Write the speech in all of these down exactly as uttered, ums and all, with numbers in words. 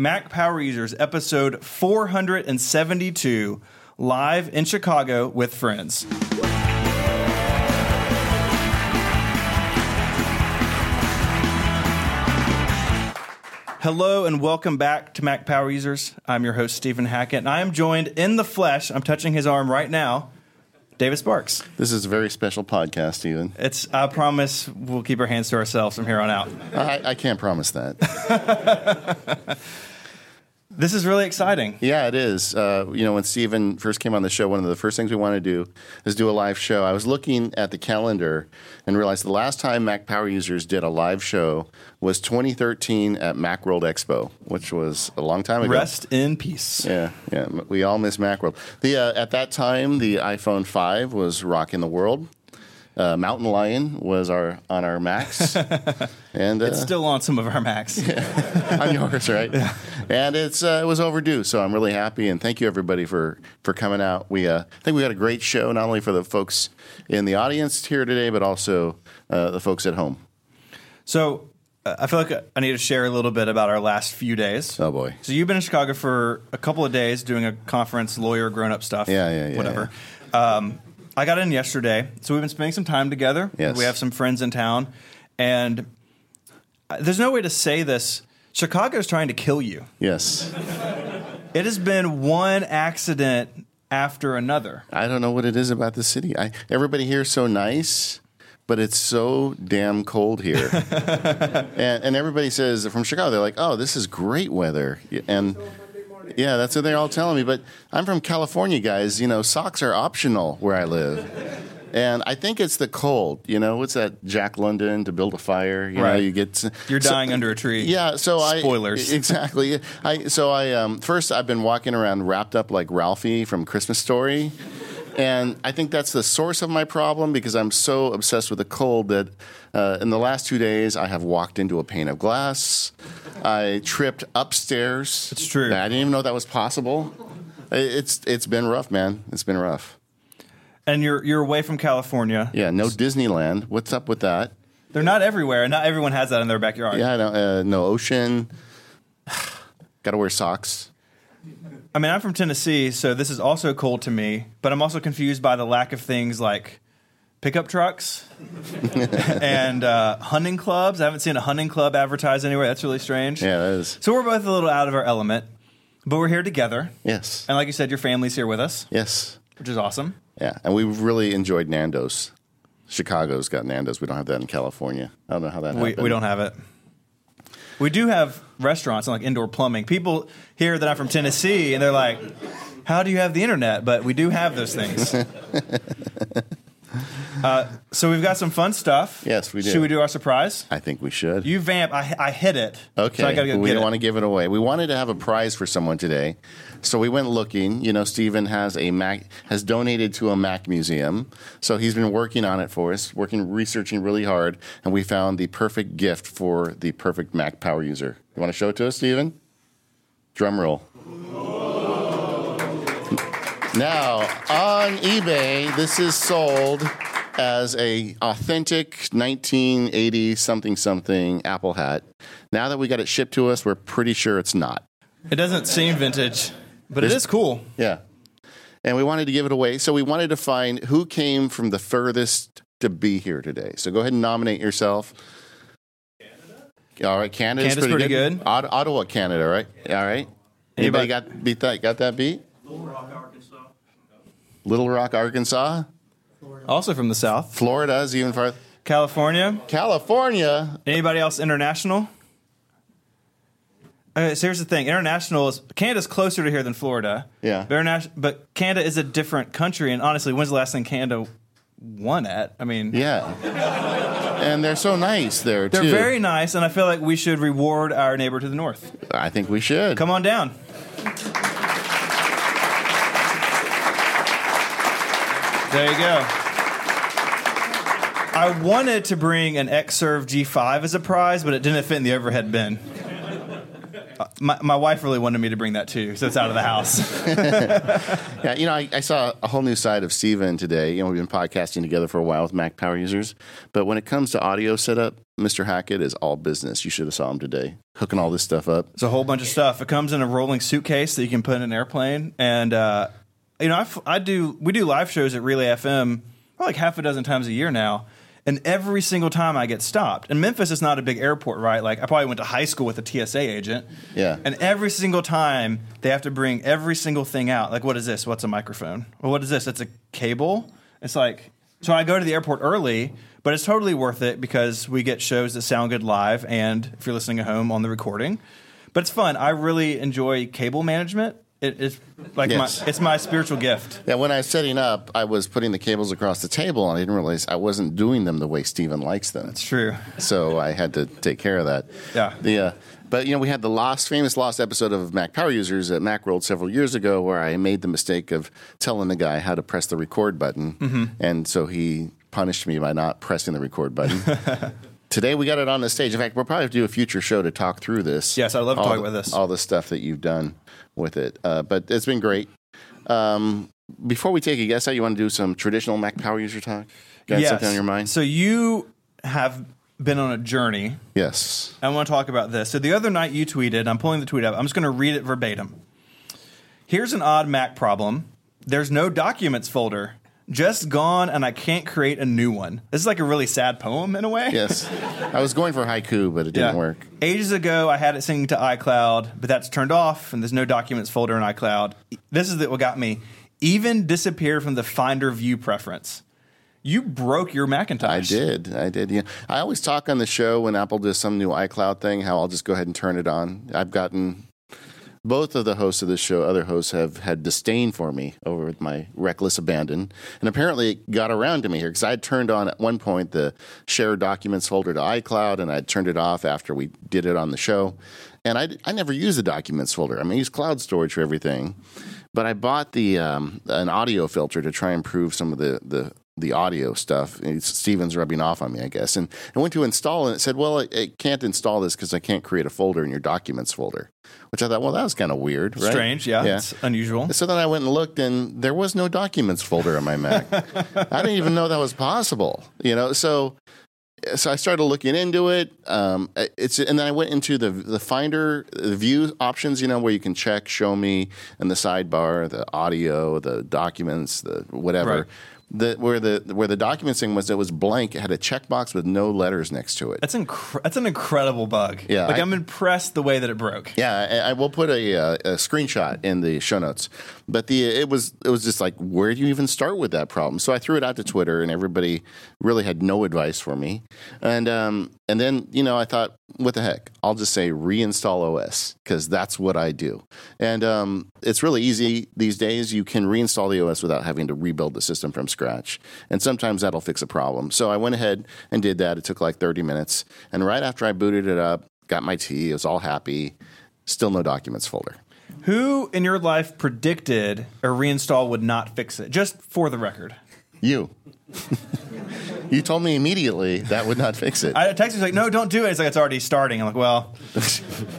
Mac Power Users, episode four seventy-two, live in Chicago with friends. Hello and welcome back to Mac Power Users. I'm your host, Stephen Hackett, and I am joined in the flesh, I'm touching his arm right now, David Sparks. This is a very special podcast, Stephen. It's, I promise we'll keep our hands to ourselves from here on out. I, I can't promise that. This is really exciting. Yeah, it is. Uh, you know, when Stephen first came on the show, one of the first things we wanted to do is do a live show. I was looking at the calendar and realized the last time Mac Power Users did a live show was twenty thirteen at Macworld Expo, which was a long time ago. Rest in peace. Yeah, yeah. We all miss Macworld. The uh, at that time, the iPhone five was rocking the world. Uh, Mountain Lion was our on our Macs. and uh, It's still on some of our Macs. Yeah, on yours, right? Yeah. And it's uh, it was overdue, so I'm really happy. And thank you, everybody, for, for coming out. We uh, I think we had a great show, not only for the folks in the audience here today, but also uh, the folks at home. So uh, I feel like I need to share a little bit about our last few days. Oh, boy. So you've been in Chicago for a couple of days doing a conference, lawyer, grown-up stuff, yeah, yeah, yeah, whatever. Yeah. Um I got in yesterday, so we've been spending some time together. Yes. We have some friends in town, and there's no way to say this. Chicago's trying to kill you. Yes. It has been one accident after another. I don't know what it is about the city. I, everybody here is so nice, but it's so damn cold here. and, and everybody says, from Chicago, they're like, oh, this is great weather. And yeah, that's what they're all telling me. But I'm from California, guys. You know, socks are optional where I live. And I think it's the cold. You know, what's that? Jack London, To Build a Fire. You right. know, you get to, you're so, dying under a tree. Yeah. So spoilers. I, exactly. I so I um, first I've been walking around wrapped up like Ralphie from Christmas Story, and I think that's the source of my problem because I'm so obsessed with the cold that uh, in the last two days I have walked into a pane of glass. I tripped upstairs. It's true. I didn't even know that was possible. It's it's been rough, man. It's been rough. And you're you're away from California. Yeah, no Disneyland. What's up with that? They're not everywhere, and not everyone has that in their backyard. Yeah, no, uh, no ocean. Got to wear socks. I mean, I'm from Tennessee, so this is also cold to me. But I'm also confused by the lack of things like pickup trucks and uh, hunting clubs. I haven't seen a hunting club advertised anywhere. That's really strange. Yeah, that is. So we're both a little out of our element, but we're here together. Yes. And like you said, your family's here with us. Yes. Which is awesome. Yeah, and we really enjoyed Nando's. Chicago's got Nando's. We don't have that in California. I don't know how that happened. We, we don't have it. We do have restaurants and like indoor plumbing. People here that I'm from Tennessee, and they're like, how do you have the internet? But we do have those things. Uh, so we've got some fun stuff. Yes, we do. Should we do our surprise? I think we should. You vamp. I, I hit it. Okay. So I gotta go we don't want to give it away. We wanted to have a prize for someone today, so we went looking. You know, Stephen has a Mac, has donated to a Mac museum, so he's been working on it for us, working, researching really hard, and we found the perfect gift for the perfect Mac Power User. You want to show it to us, Stephen? Drum roll. Now, on eBay, this is sold as a authentic nineteen eighty something something Apple hat. Now that we got it shipped to us, we're pretty sure it's not. It doesn't seem vintage, but it's, it is cool. Yeah. And we wanted to give it away, so we wanted to find who came from the furthest to be here today. So go ahead and nominate yourself. Canada? All right, Canada's, Canada's pretty, pretty good. good. Od- Ottawa, Canada, right? All right. Anybody, Anybody got beat that? Got that beat? Little Rock, Arkansas. Little Rock, Arkansas. Florida. Also from the south. Florida is even farther. California. California. Anybody else international? Okay, so here's the thing. International is Canada's closer to here than Florida. Yeah. But, interna- but Canada is a different country, and honestly, when's the last thing Canada won at? I mean. Yeah. And they're so nice there, they're too. They're very nice, and I feel like we should reward our neighbor to the north. I think we should. Come on down. There you go. I wanted to bring an Xserve G five as a prize, but it didn't fit in the overhead bin. Uh, my, my wife really wanted me to bring that, too, so it's out of the house. Yeah, you know, I, I saw a whole new side of Stephen today. You know, we've been podcasting together for a while with Mac Power Users. But when it comes to audio setup, Mister Hackett is all business. You should have saw him today hooking all this stuff up. It's a whole bunch of stuff. It comes in a rolling suitcase that you can put in an airplane. And, uh, you know, I, f- I do we do live shows at Relay F M probably like half a dozen times a year now. And every single time I get stopped. And Memphis is not a big airport, right? Like, I probably went to high school with a T S A agent. Yeah. And every single time, they have to bring every single thing out. Like, what is this? What's a microphone? Or what is this? That's a cable? It's like... So I go to the airport early, but it's totally worth it because we get shows that sound good live and if you're listening at home on the recording. But it's fun. I really enjoy cable management. It, it's like yes. my it's my spiritual gift. Yeah, when I was setting up, I was putting the cables across the table, and I didn't realize I wasn't doing them the way Stephen likes them. That's true. So I had to take care of that. Yeah. The, uh, but, you know, we had the lost, famous lost episode of Mac Power Users at Macworld several years ago where I made the mistake of telling the guy how to press the record button, mm-hmm. and so he punished me by not pressing the record button. Today we got it on the stage. In fact, we'll probably have to do a future show to talk through this. Yes, I love talking about this. All the stuff that you've done with it. Uh, but it's been great. Um, before we take a guess out, you want to do some traditional Mac Power User talk? Got yes. something on your mind? So you have been on a journey. Yes. I want to talk about this. So the other night you tweeted, I'm pulling the tweet up. I'm just going to read it verbatim. Here's an odd Mac problem. There's no documents folder. Just gone, and I can't create a new one. This is like a really sad poem in a way. Yes. I was going for haiku, but it didn't yeah. work. Ages ago, I had it synced to iCloud, but that's turned off, and there's no documents folder in iCloud. This is what got me. Even disappeared from the Finder view preference. You broke your Macintosh. I did. I did. Yeah. I always talk on the show when Apple does some new iCloud thing, how I'll just go ahead and turn it on. I've gotten... Both of the hosts of this show, other hosts, have had disdain for me over my reckless abandon. And apparently it got around to me here because I had turned on at one point the share documents folder to iCloud, and I turned it off after we did it on the show. And I, I never use the documents folder. I mean, I use cloud storage for everything. But I bought the um, an audio filter to try and improve some of the, the, the audio stuff. And Stephen's rubbing off on me, I guess. And I went to install it, and it said, well, it, it can't install this because I can't create a folder in your documents folder. Which I thought, well, that was kind of weird, right? Strange, yeah. yeah. It's unusual. So then I went and looked, and there was no documents folder on my Mac. I didn't even know that was possible, you know? So so I started looking into it. Um, it's And then I went into the the Finder, the view options, you know, where you can check, show me, and the sidebar, the audio, the documents, the whatever. Right. The, where the where the documents thing was, it was blank. It had a checkbox with no letters next to it. That's inc- That's an incredible bug. Yeah, like I, I'm impressed the way that it broke. Yeah, I, I will put a, a, a screenshot in the show notes. But the it was it was just like, where do you even start with that problem? So I threw it out to Twitter, and everybody really had no advice for me. And um and then you know I thought, what the heck? I'll just say reinstall O S because that's what I do. And um it's really easy these days. You can reinstall the O S without having to rebuild the system from scratch. Scratch. And sometimes that'll fix a problem. So I went ahead and did that. It took like thirty minutes. And right after I booted it up, got my tea, I was all happy. Still no documents folder. Who in your life predicted a reinstall would not fix it? Just for the record. You. You told me immediately that would not fix it. I texted you like, no, don't do it. It's like, it's already starting. I'm like, well,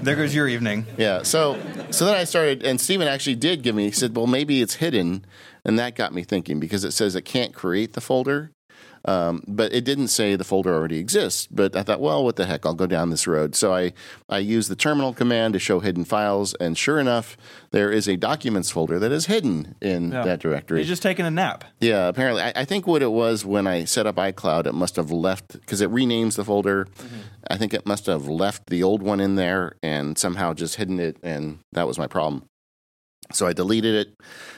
there goes your evening. Yeah. So so then I started, and Stephen actually did give me, he said, well, maybe it's hidden. And that got me thinking because it says it can't create the folder, um, but it didn't say the folder already exists. But I thought, well, what the heck? I'll go down this road. So I, I used the terminal command to show hidden files. And sure enough, there is a documents folder that is hidden in yeah. that directory. You're just taking a nap. Yeah, apparently. I, I think what it was when I set up iCloud, it must have left because it renames the folder. Mm-hmm. I think it must have left the old one in there and somehow just hidden it. And that was my problem. So I deleted it.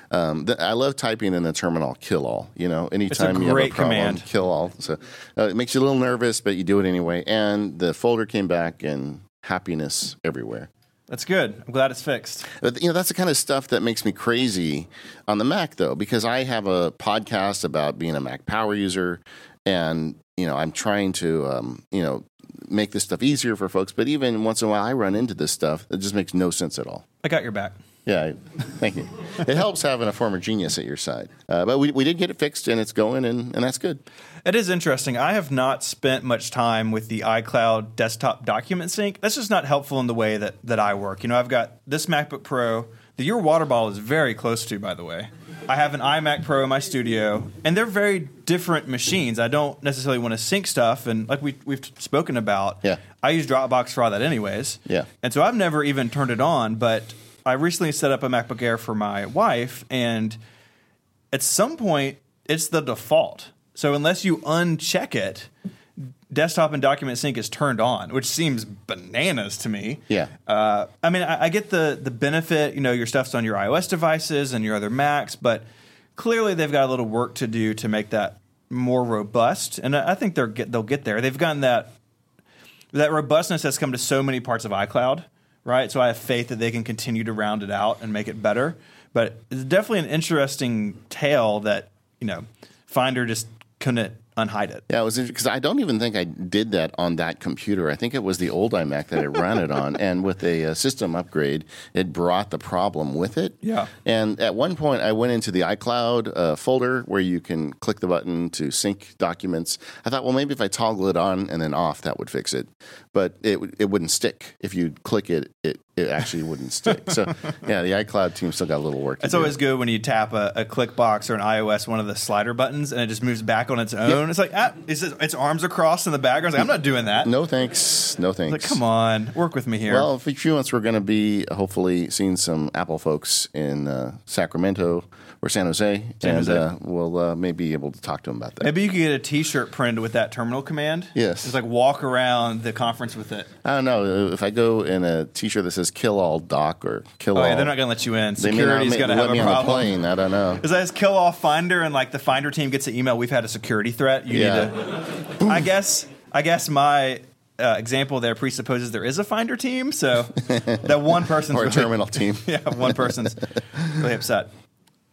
Um, th- I love typing in the terminal, kill all. You know, anytime you have a problem, command. Kill all. So uh, it makes you a little nervous, but you do it anyway. And the folder came back and happiness everywhere. That's good. I'm glad it's fixed. But, you know, that's the kind of stuff that makes me crazy on the Mac, though, because I have a podcast about being a Mac Power User. And, you know, I'm trying to, um, you know, make this stuff easier for folks. But even once in a while, I run into this stuff that just makes no sense at all. I got your back. Yeah, thank you. It helps having a former genius at your side. Uh, but we, we did get it fixed, and it's going, and, and that's good. It is interesting. I have not spent much time with the iCloud desktop document sync. That's just not helpful in the way that, that I work. You know, I've got this MacBook Pro that your water bottle is very close to, by the way. I have an iMac Pro in my studio, and they're very different machines. I don't necessarily want to sync stuff, and like we, we've spoken about, yeah. I use Dropbox for all that anyways. Yeah. And so I've never even turned it on, but I recently set up a MacBook Air for my wife, and at some point, it's the default. So unless you uncheck it, desktop and document sync is turned on, which seems bananas to me. Yeah. Uh, I mean, I, I get the the benefit, you know, your stuff's on your iOS devices and your other Macs, but clearly they've got a little work to do to make that more robust. And I, I think they're get, they'll get there. They've gotten that that robustness that's come to so many parts of iCloud, right? So I have faith that they can continue to round it out and make it better. But it's definitely an interesting tale that, you know, Finder just couldn't unhide it. Yeah, it was because I don't even think I did that on that computer. I think it was the old iMac that I ran it on, and with a uh, system upgrade, it brought the problem with it. Yeah. And at one point, I went into the iCloud uh, folder where you can click the button to sync documents. I thought, well, maybe if I toggle it on and then off, that would fix it. But it it wouldn't stick. If you click it, it it actually wouldn't stick. So, yeah, the iCloud team still got a little work to It's do. Always good when you tap a, a click box or an iOS, one of the slider buttons, and it just moves back on its own. Yeah. It's like, ah, it's, its arms are crossed in the background. It's like, I'm not doing that. No thanks. No thanks. Like, come on. Work with me here. Well, for a few months, we're going to be hopefully seeing some Apple folks in uh, Sacramento or San Jose. San Jose. And uh, we'll uh, maybe be able to talk to them about that. Maybe you could get a T-shirt printed with that terminal command. Yes. Just like walk around the conference with it. I don't know. If I go in a T-shirt that says kill all doc or kill oh, all. Oh, yeah, they're not going to let you in. Security's going to have a problem. On the plane. I don't know. Because I just kill all Finder, and like the Finder team gets an email, we've had a security threat. You yeah. need to. I guess. I guess my uh, example there presupposes there is a Finder team, so that one person's or a really, terminal team. Yeah, one person's really upset.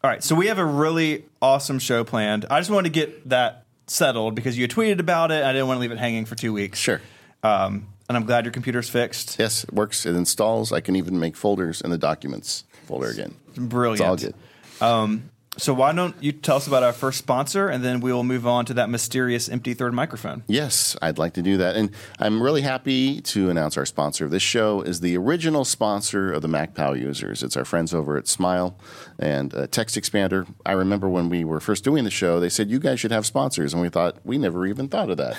All right, so we have a really awesome show planned. I just wanted to get that settled because you tweeted about it. And I didn't want to leave it hanging for two weeks. Sure. Um, and I'm glad your computer's fixed. Yes, it works. It installs. I can even make folders in the documents folder again. Brilliant. It's all good. Um, So why don't you tell us about our first sponsor, and then we will move on to that mysterious empty third microphone. Yes, I'd like to do that. And I'm really happy to announce our sponsor of this show is the original sponsor of the Mac Power Users. It's our friends over at Smile and uh, Text Expander. I remember when we were first doing the show, they said, you guys should have sponsors. And we thought, we never even thought of that.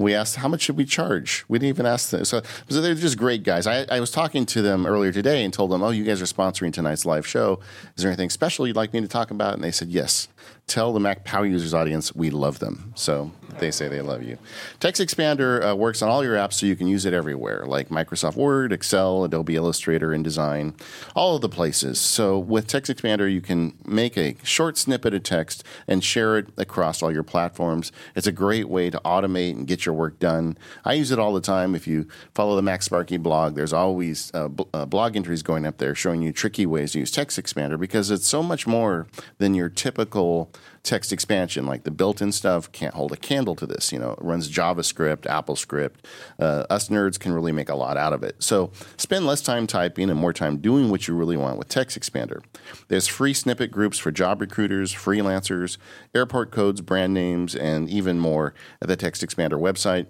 We asked, how much should we charge? We didn't even ask them. So, so they're just great guys. I, I was talking to them earlier today and told them, oh, you guys are sponsoring tonight's live show. Is there anything special you'd like me to talk about? And they said, yes. Tell the Mac Power Users audience we love them. So they say they love you. Text Expander uh, works on all your apps so you can use it everywhere, like Microsoft Word, Excel, Adobe Illustrator, InDesign, all of the places. So with Text Expander, you can make a short snippet of text and share it across all your platforms. It's a great way to automate and get your work done. I use it all the time. If you follow the Mac Sparky blog, there's always uh, b- uh, blog entries going up there showing you tricky ways to use Text Expander because it's so much more than your typical text expansion, like the built-in stuff can't hold a candle to this. You know, it runs JavaScript, AppleScript. Uh, us nerds can really make a lot out of it. So spend less time typing and more time doing what you really want with Text Expander. There's free snippet groups for job recruiters, freelancers, airport codes, brand names, and even more at the Text Expander website.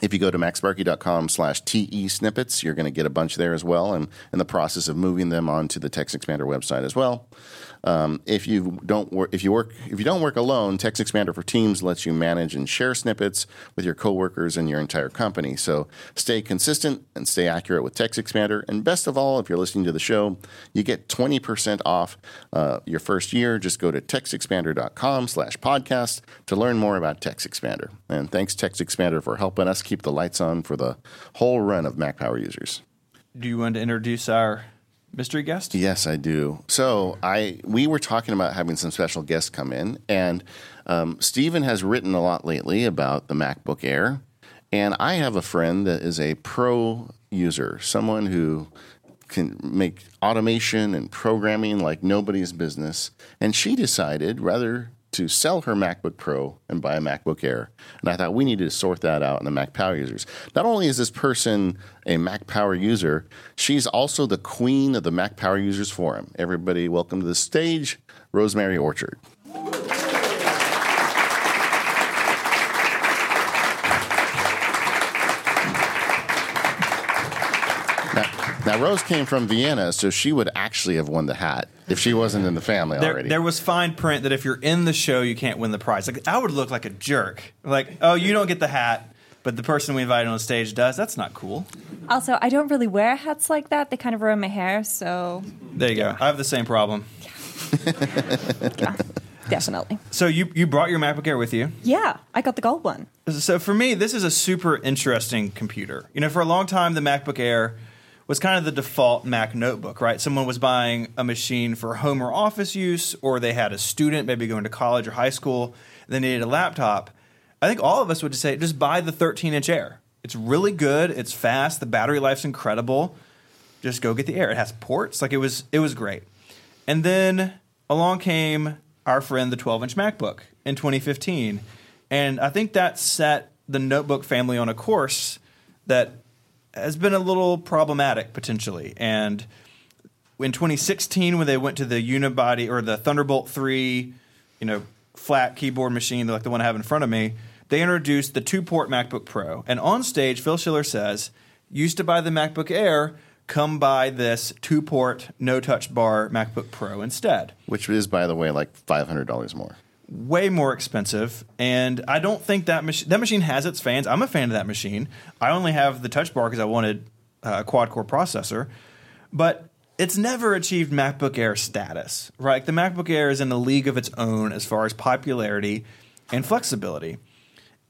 If you go to macsparky.com slash TE snippets, you're going to get a bunch there as well. And in the process of moving them onto the Text Expander website as well. Um, if you don't work, if you work, if you don't work alone, Text Expander for Teams lets you manage and share snippets with your coworkers and your entire company. So stay consistent and stay accurate with Text Expander. And best of all, if you're listening to the show, you get twenty percent off uh, your first year. Just go to textexpander.com slash podcast to learn more about Text Expander. And thanks, Text Expander, for helping us keep the lights on for the whole run of Mac Power Users. Do you want to introduce our mystery guest? Yes, I do. So I we were talking about having some special guests come in, and um, Stephen has written a lot lately about the MacBook Air, and I have a friend that is a pro user, someone who can make automation and programming like nobody's business, and she decided rather to sell her MacBook Pro and buy a MacBook Air. And I thought we needed to sort that out in the Mac Power Users. Not only is this person a Mac Power User, she's also the queen of the Mac Power Users Forum. Everybody, welcome to the stage, Rosemary Orchard. Now, Now, Rose came from Vienna, so she would actually have won the hat if she wasn't in the family there, already. There was fine print that if you're in the show, you can't win the prize. Like, I would look like a jerk. Like, oh, you don't get the hat, but the person we invited on stage does. That's not cool. Also, I don't really wear hats like that. They kind of ruin my hair, so... There you go. I have the same problem. Yeah. Yeah. Definitely. So you, you brought your MacBook Air with you? Yeah, I got the gold one. So for me, this is a super interesting computer. You know, for a long time, the MacBook Air was kind of the default Mac notebook, right? Someone was buying a machine for home or office use, or they had a student maybe going to college or high school, and they needed a laptop. I think all of us would just say, just buy the thirteen-inch Air. It's really good. It's fast. The battery life's incredible. Just go get the Air. It has ports. Like, it was, it was great. And then along came our friend, the twelve-inch MacBook in twenty fifteen. And I think that set the notebook family on a course that has been a little problematic, potentially. And in twenty sixteen, when they went to the unibody or the Thunderbolt three, you know, flat keyboard machine, like the one I have in front of me, they introduced the two-port MacBook Pro. And on stage, Phil Schiller says, used to buy the MacBook Air, come buy this two-port, no-touch bar MacBook Pro instead. Which is, by the way, like five hundred dollars more. Way more expensive. And I don't think that machine... That machine has its fans. I'm a fan of that machine. I only have the touch bar because I wanted a quad-core processor. But it's never achieved MacBook Air status, right? The MacBook Air is in a league of its own as far as popularity and flexibility.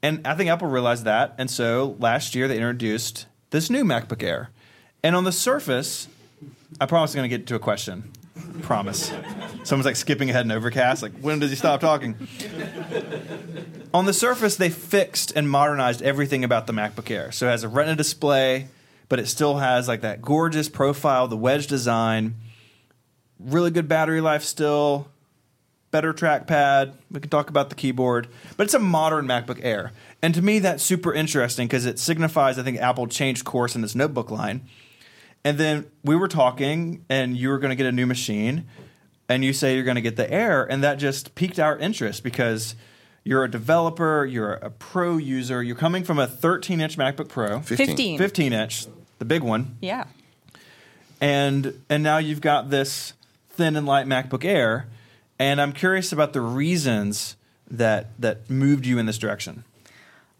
And I think Apple realized that. And so last year, they introduced this new MacBook Air. And on the surface, I promise I'm going to get to a question. Promise. Someone's like skipping ahead in Overcast. Like, when does he stop talking? On the surface, they fixed and modernized everything about the MacBook Air. So it has a Retina display, but it still has like that gorgeous profile, the wedge design, really good battery life still, better trackpad. We can talk about the keyboard. But it's a modern MacBook Air. And to me, that's super interesting because it signifies, I think, Apple changed course in this notebook line. And then we were talking, and you were going to get a new machine, and you say you're going to get the Air, and that just piqued our interest because you're a developer, you're a pro user, you're coming from a thirteen-inch MacBook Pro. fifteen. fifteen-inch, the big one. Yeah. And and now you've got this thin and light MacBook Air, and I'm curious about the reasons that that moved you in this direction.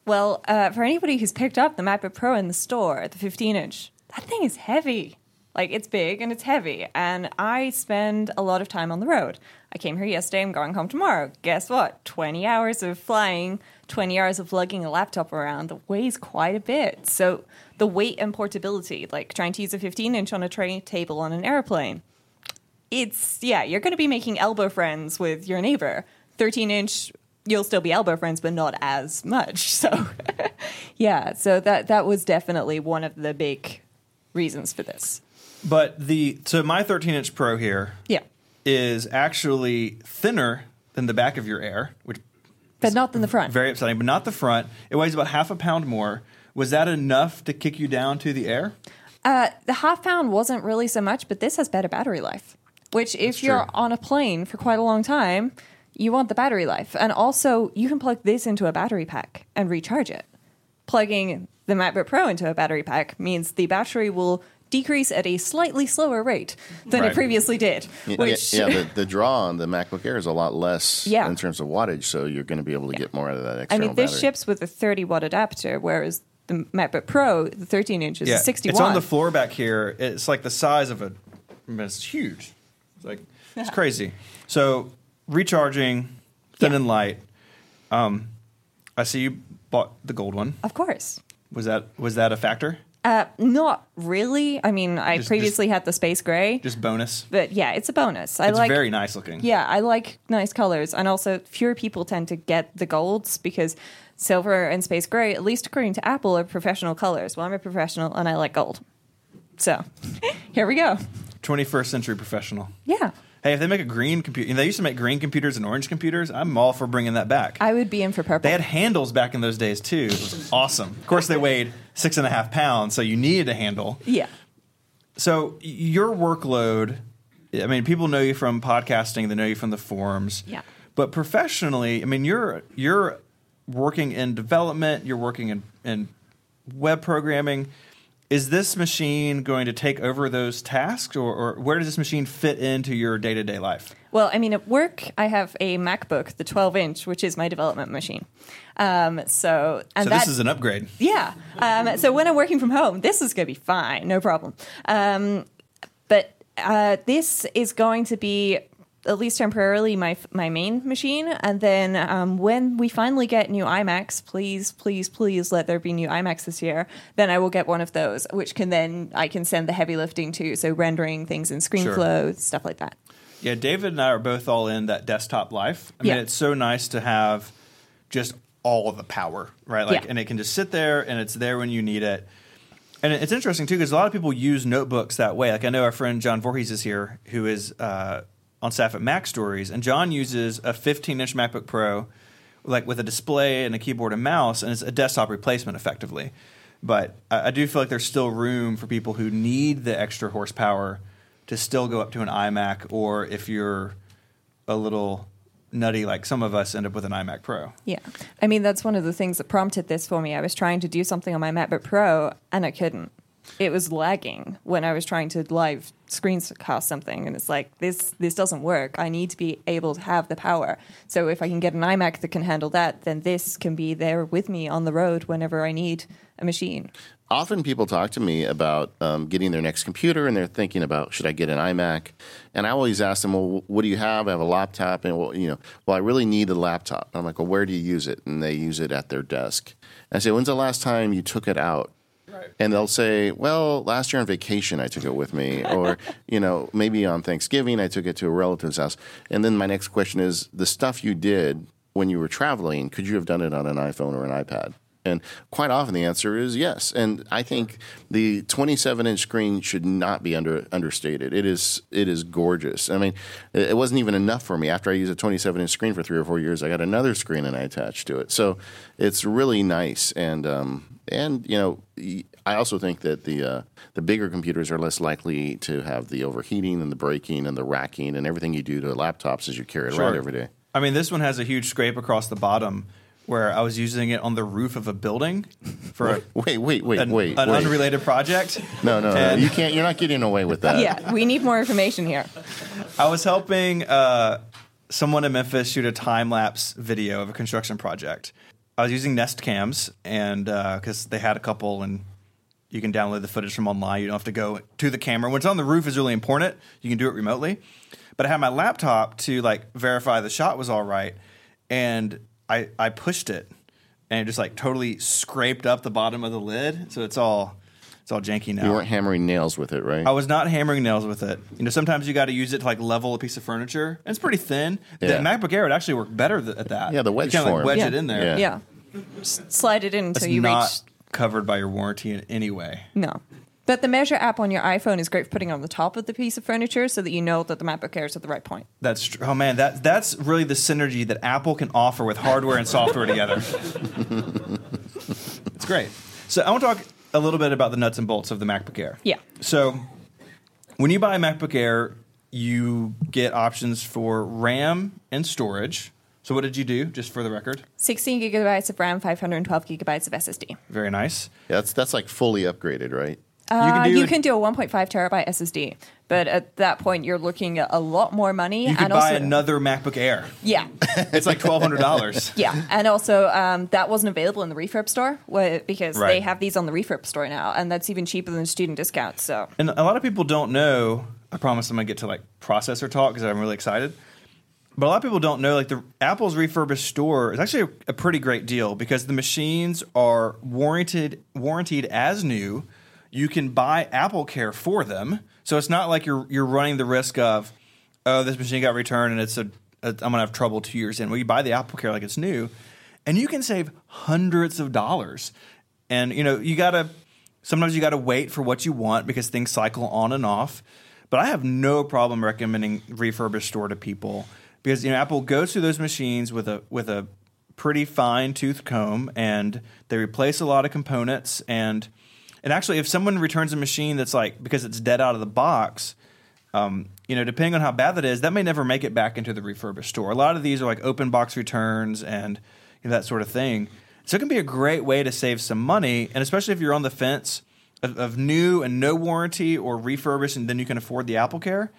Well, uh, for anybody who's picked up the MacBook Pro in the store, the fifteen-inch, that thing is heavy. Like, it's big and it's heavy. And I spend a lot of time on the road. I came here yesterday. I'm going home tomorrow. Guess what? twenty hours of flying, twenty hours of lugging a laptop around. That weighs quite a bit. So the weight and portability, like trying to use a fifteen-inch on a tray table on an airplane, it's, yeah, you're going to be making elbow friends with your neighbor. thirteen-inch, you'll still be elbow friends, but not as much. So, yeah, so that that was definitely one of the big reasons for this. But the so my thirteen-inch Pro here yeah. is actually thinner than the back of your Air, which but not than the front. Very upsetting, but not the front. It weighs about half a pound more. Was that enough to kick you down to the Air? Uh, the half pound wasn't really so much, but this has better battery life, which if That's you're true. on a plane for quite a long time, you want the battery life. And also, you can plug this into a battery pack and recharge it. Plugging the MacBook Pro into a battery pack means the battery will decrease at a slightly slower rate than right. it previously did. Yeah, which yeah, yeah the, the draw on the MacBook Air is a lot less yeah. in terms of wattage, so you're going to be able to yeah. get more out of that external battery. I mean, this battery ships with a thirty-watt adapter, whereas the MacBook Pro, the thirteen-inch, is yeah. sixty-watt. It's on the floor back here. It's like the size of a... It's huge. It's like It's crazy. So... Recharging, thin yeah. and light. Um, I see you bought the gold one. Of course. Was that was that a factor? Uh, not really. I mean, I just, previously just, had the space gray. Just bonus. But yeah, it's a bonus. I it's like, very nice looking. Yeah, I like nice colors. And also, fewer people tend to get the golds because silver and space gray, at least according to Apple, are professional colors. Well, I'm a professional and I like gold. So, here we go. twenty-first century professional. Yeah. Hey, if they make a green computer, you know, they used to make green computers and orange computers. I'm all for bringing that back. I would be in for purple. They had handles back in those days, too. It was awesome. Of course, they weighed six and a half pounds, so you needed a handle. Yeah. So your workload, I mean, people know you from podcasting. They know you from the forums. Yeah. But professionally, I mean, you're you're working in development. You're working in, in web programming. Is this machine going to take over those tasks, or, or where does this machine fit into your day-to-day life? Well, I mean, at work, I have a MacBook, the twelve-inch, which is my development machine. Um, so and so that, this is an upgrade. Yeah. Um, so when I'm working from home, this is going to be fine, no problem. Um, but uh, this is going to be, at least temporarily, my my main machine. And then um, when we finally get new iMacs, please, please, please let there be new iMacs this year, then I will get one of those, which can then I can send the heavy lifting to, so rendering things in ScreenFlow, sure. Stuff like that. Yeah, David and I are both all in that desktop life. I yeah. mean, it's so nice to have just all of the power, right? Like, yeah. And it can just sit there, and it's there when you need it. And it's interesting, too, because a lot of people use notebooks that way. Like, I know our friend John Voorhees is here, who is... Uh, on staff at Mac Stories, and John uses a fifteen-inch MacBook Pro, like with a display and a keyboard and mouse, and it's a desktop replacement effectively. But I, I do feel like there's still room for people who need the extra horsepower to still go up to an iMac, or if you're a little nutty like some of us, end up with an iMac Pro. Yeah. I mean, that's one of the things that prompted this for me. I was trying to do something on my MacBook Pro, and I couldn't. It was lagging when I was trying to live screencast something, and it's like, this this doesn't work. I need to be able to have the power. So if I can get an iMac that can handle that, then this can be there with me on the road whenever I need a machine. Often people talk to me about um, getting their next computer, and they're thinking about, should I get an iMac? And I always ask them, well, what do you have? I have a laptop, and well, you know, well, I really need a laptop. And I'm like, well, where do you use it? And they use it at their desk. And I say, when's the last time you took it out? Right. And they'll say, well, last year on vacation I took it with me, or, you know, maybe on Thanksgiving I took it to a relative's house. And then my next question is, the stuff you did when you were traveling, could you have done it on an iPhone or an iPad? And quite often the answer is yes. And I think the twenty-seven-inch screen should not be under, understated. It is it is gorgeous. I mean, it wasn't even enough for me. After I used a twenty-seven-inch screen for three or four years, I got another screen and I attached to it. So it's really nice. And, um, and you know, I also think that the uh, the bigger computers are less likely to have the overheating and the braking and the racking and everything you do to laptops as you carry it sure. around every day. I mean, this one has a huge scrape across the bottom, where I was using it on the roof of a building for wait, wait, wait, an, wait, an wait. unrelated project. No, no, and no, you can't. You're not getting away with that. Yeah, we need more information here. I was helping uh, someone in Memphis shoot a time-lapse video of a construction project. I was using Nest Cams, and because uh, they had a couple, and you can download the footage from online. You don't have to go to the camera. When it's on the roof is really important. You can do it remotely. But I had my laptop to like verify the shot was all right, and I, I pushed it, and it just like totally scraped up the bottom of the lid, so it's all it's all janky now. You weren't hammering nails with it, right? I was not hammering nails with it. You know, sometimes you got to use it to like level a piece of furniture, and it's pretty thin. Yeah. The MacBook Air would actually work better th- at that. Yeah, the wedge form. You kind of like, wedge yeah. it in there. Yeah, yeah. Just slide it in until you reach. It's not covered by your warranty in any way. No. But the Measure app on your iPhone is great for putting on the top of the piece of furniture so that you know that the MacBook Air is at the right point. That's true. Oh, man, that, that's really the synergy that Apple can offer with hardware and software together. It's great. So I want to talk a little bit about the nuts and bolts of the MacBook Air. Yeah. So when you buy a MacBook Air, you get options for RAM and storage. So what did you do, just for the record? sixteen gigabytes of RAM, five hundred twelve gigabytes of S S D. Very nice. Yeah, that's, that's like fully upgraded, right? Uh, you can do, you a, can do a one point five terabyte S S D, but at that point, you're looking at a lot more money. You can and buy also, another MacBook Air. Yeah. It's like twelve hundred dollars. Yeah, and also um, that wasn't available in the Refurb store where, because right. they have these on the Refurb store now, and that's even cheaper than student discounts. So. And a lot of people don't know, I promise I'm going to get to like processor talk because I'm really excited, but a lot of people don't know like the Apple's refurbished store is actually a, a pretty great deal because the machines are warranted warranted as new. You can buy AppleCare for them, so it's not like you're you're running the risk of, oh, this machine got returned and it's a, a I'm gonna have trouble two years in. Well, you buy the AppleCare like it's new, and you can save hundreds of dollars. And you know you gotta sometimes you gotta wait for what you want because things cycle on and off. But I have no problem recommending refurbished store to people because you know Apple goes through those machines with a with a pretty fine tooth comb, and they replace a lot of components and. And actually, if someone returns a machine that's like, because it's dead out of the box, um, you know, depending on how bad that is, that may never make it back into the refurbished store. A lot of these are like open box returns and you know, that sort of thing. So it can be a great way to save some money. And especially if you're on the fence of, of new and no warranty or refurbished, and then you can afford the AppleCare,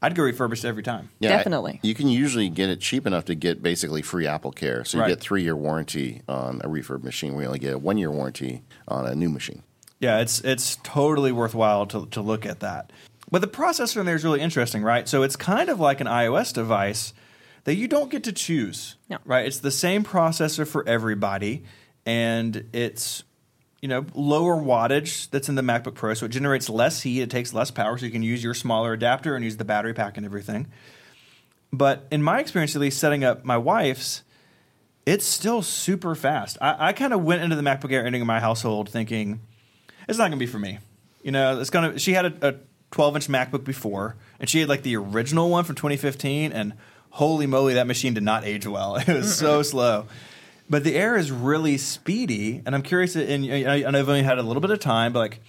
I'd go refurbished every time. Yeah, definitely. I, you can usually get it cheap enough to get basically free AppleCare. So you right. get three-year warranty on a refurbished machine. We only get a one-year warranty on a new machine. Yeah, it's it's totally worthwhile to to look at that. But the processor in there is really interesting, right? So it's kind of like an iOS device that you don't get to choose, no. right? It's the same processor for everybody, and it's, you know, lower wattage that's in the MacBook Pro, so it generates less heat, it takes less power, so you can use your smaller adapter and use the battery pack and everything. But in my experience, at least setting up my wife's, it's still super fast. I, I kind of went into the MacBook Air ending in my household thinking, it's not going to be for me. You know, it's gonna. She had a twelve-inch MacBook before, and she had like the original one from twenty fifteen, and holy moly, that machine did not age well. It was so slow. But the Air is really speedy, and I'm curious, and I know I've only had a little bit of time, but like,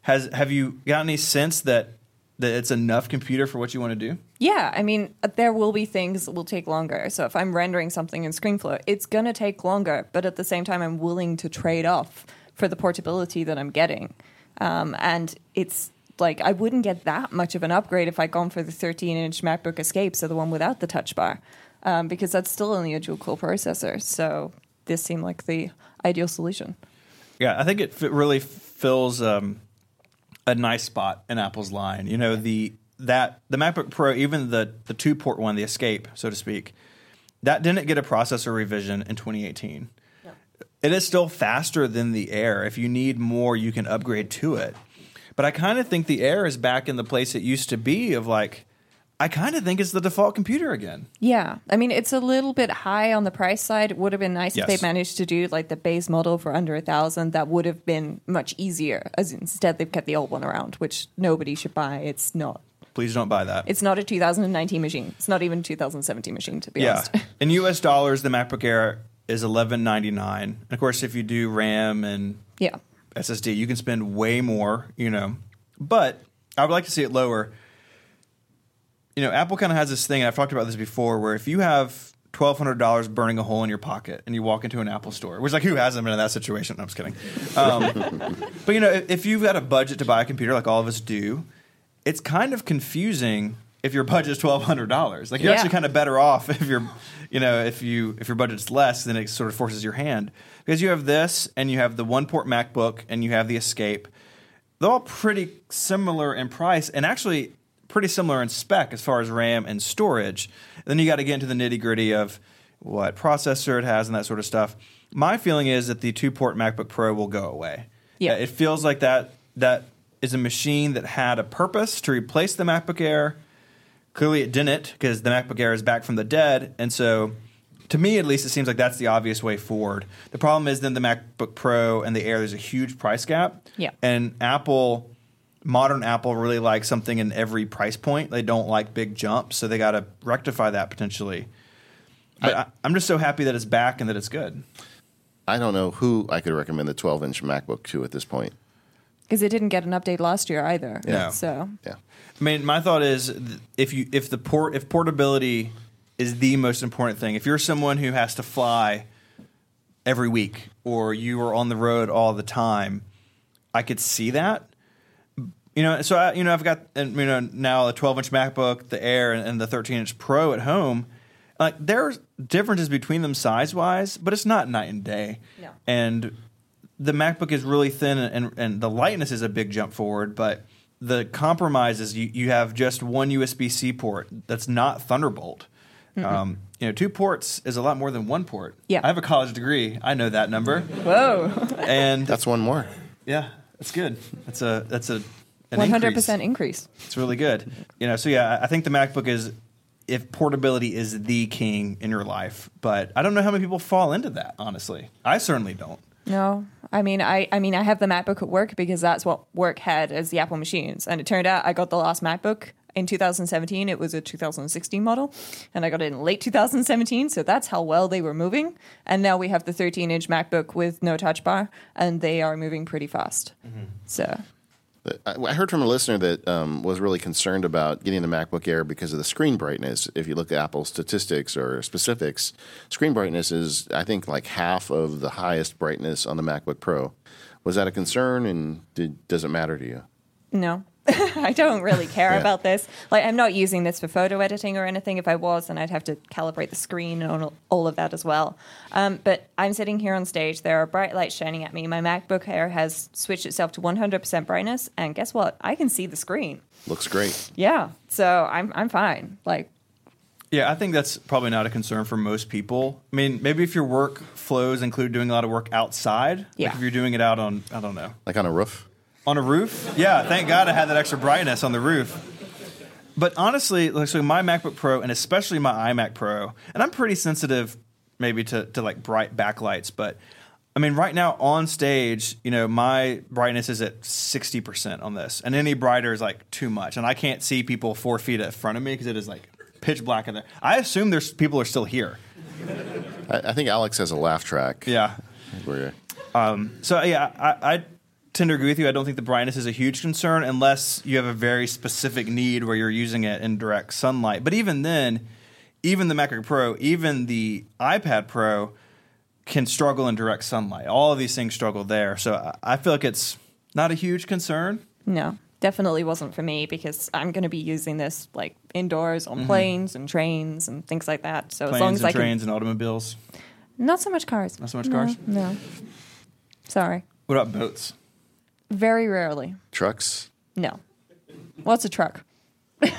has have you got any sense that, that it's enough computer for what you want to do? Yeah, I mean, there will be things that will take longer. So if I'm rendering something in ScreenFlow, it's going to take longer, but at the same time, I'm willing to trade off for the portability that I'm getting. Um, and it's like, I wouldn't get that much of an upgrade if I'd gone for the thirteen-inch MacBook Escape, so the one without the touch bar, um, because that's still only a dual-core processor. So this seemed like the ideal solution. Yeah, I think it f- really fills um, a nice spot in Apple's line. You know, the that the MacBook Pro, even the the two-port one, the Escape, so to speak, that didn't get a processor revision in twenty eighteen. No. It is still faster than the Air. If you need more, you can upgrade to it. But I kind of think the Air is back in the place it used to be of like, I kind of think it's the default computer again. Yeah. I mean, it's a little bit high on the price side. It would have been nice yes. if they managed to do like the base model for under one thousand dollars. That would have been much easier. As instead, they've kept the old one around, which nobody should buy. It's not. Please don't buy that. It's not a two thousand nineteen machine. It's not even a two thousand seventeen machine, to be yeah. honest. In U S dollars, the MacBook Air is eleven ninety-nine. And of course, if you do RAM and yeah. S S D, you can spend way more, you know. But I would like to see it lower. You know, Apple kind of has this thing, and I've talked about this before, where if you have twelve hundred dollars burning a hole in your pocket and you walk into an Apple store, which, like, who hasn't been in that situation? No, I'm just kidding. Um, but, you know, if you've got a budget to buy a computer, like all of us do, it's kind of confusing if your budget's twelve hundred dollars. Like, you're yeah. actually kind of better off if you're, you know, if you if your budget's less, then it sort of forces your hand. Because you have this, and you have the one-port MacBook, and you have the Escape. They're all pretty similar in price, and actually pretty similar in spec as far as RAM and storage. And then you got to get into the nitty-gritty of what processor it has and that sort of stuff. My feeling is that the two-port MacBook Pro will go away. Yeah, it feels like that that is a machine that had a purpose to replace the MacBook Air. Clearly it didn't, because the MacBook Air is back from the dead. And so to me, at least, it seems like that's the obvious way forward. The problem is then the MacBook Pro and the Air, there's a huge price gap. Yeah. And Apple... Modern Apple really likes something in every price point. They don't like big jumps, so they got to rectify that potentially. But I, I, I'm just so happy that it's back and that it's good. I don't know who I could recommend the twelve-inch MacBook to at this point. Because it didn't get an update last year either. Yeah. So. Yeah. I mean, my thought is if you if the port if portability is the most important thing, if you're someone who has to fly every week or you are on the road all the time, I could see that. You know, so I, you know, I've got you know now a twelve-inch MacBook, the Air, and, and the thirteen-inch Pro at home. Like there's differences between them size-wise, but it's not night and day. No. And the MacBook is really thin, and, and the lightness is a big jump forward. But the compromise is you, you have just one U S B C port that's not Thunderbolt. Mm-hmm. Um, you know, two ports is a lot more than one port. Yeah. I have a college degree. I know that number. Whoa. And that's one more. Yeah, that's good. That's a that's a one hundred percent increase. It's really good. You know, so yeah, I think the MacBook is, if portability is the king in your life, but I don't know how many people fall into that, honestly. I certainly don't. No. I mean, I, I mean, I have the MacBook at work because that's what work had as the Apple machines. And it turned out I got the last MacBook in two thousand seventeen. It was a two thousand sixteen model, and I got it in late two thousand seventeen, so that's how well they were moving. And now we have the thirteen-inch MacBook with no touch bar, and they are moving pretty fast. Mm-hmm. So... I heard from a listener that um, was really concerned about getting the MacBook Air because of the screen brightness. If you look at Apple's statistics or specifics, screen brightness is, I think, like half of the highest brightness on the MacBook Pro Was that a concern, and did, does it matter to you? No. I don't really care yeah. about this. Like, I'm not using this for photo editing or anything. If I was, then I'd have to calibrate the screen and all of that as well. Um, but I'm sitting here on stage. There are bright lights shining at me. My MacBook Air has switched itself to one hundred percent brightness, and guess what? I can see the screen. Looks great. Yeah, so I'm I'm fine. Like, yeah, I think that's probably not a concern for most people. I mean, maybe if your work flows include doing a lot of work outside. Yeah. Like if you're doing it out on, I don't know. Like on a roof? On a roof? Yeah, thank God I had that extra brightness on the roof. But honestly, like, so my MacBook Pro, and especially my iMac Pro, and I'm pretty sensitive maybe to, to like bright backlights, but I mean, right now on stage, you know, my brightness is at sixty percent on this, and any brighter is like too much, and I can't see people four feet in front of me because it is like pitch black in there. I assume there's people are still here. I, I think Alex has a laugh track. Yeah. Um, so yeah, I... I tend to agree with you. I don't think the brightness is a huge concern unless you have a very specific need where you're using it in direct sunlight. But even then, even the MacBook Pro, even the iPad Pro can struggle in direct sunlight. All of these things struggle there. So I feel like it's not a huge concern. No, definitely wasn't for me because I'm going to be using this like indoors on mm-hmm. planes and trains and things like that. So planes as long as and I trains can... and automobiles. Not so much cars. Not so much no, cars? No. Sorry. What about boats? Very rarely. Trucks? No. What's a truck? I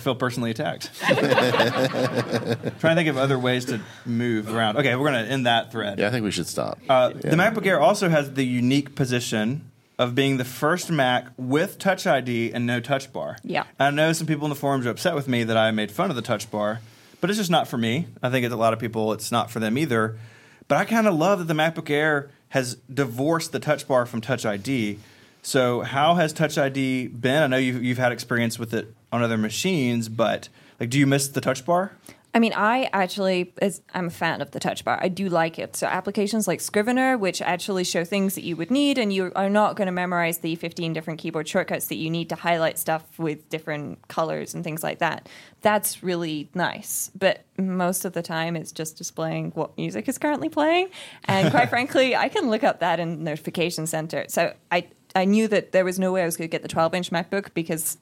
feel personally attacked. Trying to think of other ways to move around. Okay, we're going to end that thread. Yeah, I think we should stop. Uh, yeah. The MacBook Air also has the unique position of being the first Mac with Touch I D and no Touch Bar. Yeah. And I know some people in the forums are upset with me that I made fun of the Touch Bar, but it's just not for me. I think it's a lot of people, it's not for them either. But I kind of love that the MacBook Air has divorced the Touch Bar from Touch I D. So how has Touch I D been? I know you've, you've had experience with it on other machines, but like, do you miss the Touch Bar? I mean, I actually, is, I'm a fan of the Touch Bar. I do like it. So applications like Scrivener, which actually show things that you would need, and you are not going to memorize the fifteen different keyboard shortcuts that you need to highlight stuff with different colors and things like that. That's really nice. But most of the time, it's just displaying what music is currently playing. And quite frankly, I can look up that in Notification Center. So I, I knew that there was no way I was going to get the twelve-inch MacBook because...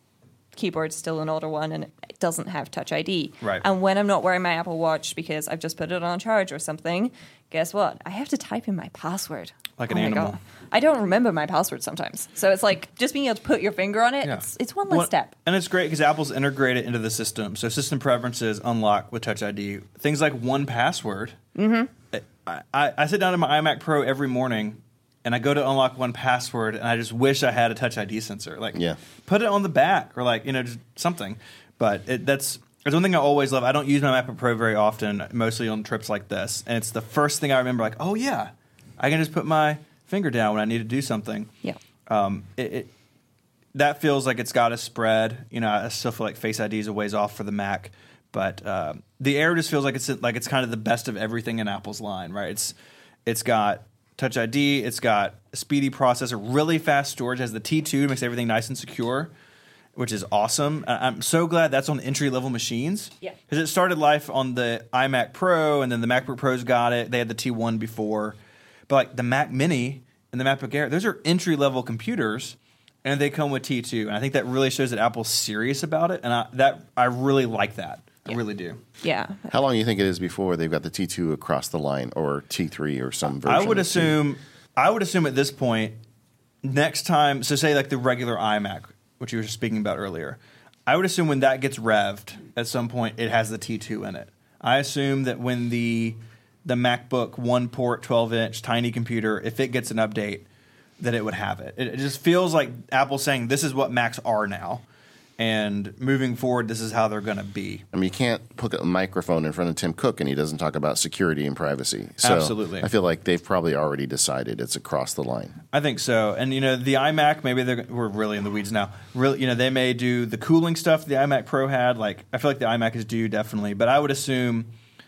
keyboard's still an older one and it doesn't have Touch I D. Right. And when I'm not wearing my Apple Watch because I've just put it on charge or something, guess what? I have to type in my password. Like an oh animal. God. I don't remember my password sometimes. So it's like just being able to put your finger on it, yeah. it's, it's one less well, step. And it's great because Apple's integrated into the system. So system preferences unlock with Touch I D. Things like One Password. Mm-hmm. I, I, I sit down in my iMac Pro every morning and I go to unlock One Password, and I just wish I had a Touch I D sensor. Like, yeah. put it on the back, or like, you know, just something. But it, that's it's one thing I always love. I don't use my MacBook Pro very often, mostly on trips like this. And it's the first thing I remember. Like, oh yeah, I can just put my finger down when I need to do something. Yeah. Um. It, it that feels like it's got to spread. You know, I still feel like Face I D is a ways off for the Mac, but uh, the Air just feels like it's like it's kind of the best of everything in Apple's line, right? It's it's got Touch I D, it's got a speedy processor, really fast storage, has the T two, makes everything nice and secure, which is awesome. I'm so glad that's on entry-level machines. Yeah. Because it started life on the iMac Pro, and then the MacBook Pros got it. They had the T one before. But like the Mac Mini and the MacBook Air, those are entry-level computers, and they come with T two. And I think that really shows that Apple's serious about it, and I, that I really like that. I yeah. really do. Yeah. How long do you think it is before they've got the T two across the line or T three or some version? I would assume. I would assume at this point, next time. So say like the regular iMac, which you were speaking about earlier. I would assume when that gets revved at some point, it has the T two in it. I assume that when the the MacBook one port twelve inch tiny computer, if it gets an update, that it would have it. It, it just feels like Apple saying this is what Macs are now. And moving forward, this is how they're going to be. I mean, you can't put a microphone in front of Tim Cook and he doesn't talk about security and privacy. So absolutely. I feel like they've probably already decided it's across the line. I think so. And, you know, the iMac, maybe they're we're really in the weeds now. Really, you know, they may do the cooling stuff the iMac Pro had. Like, I feel like the iMac is due, definitely. But I would assume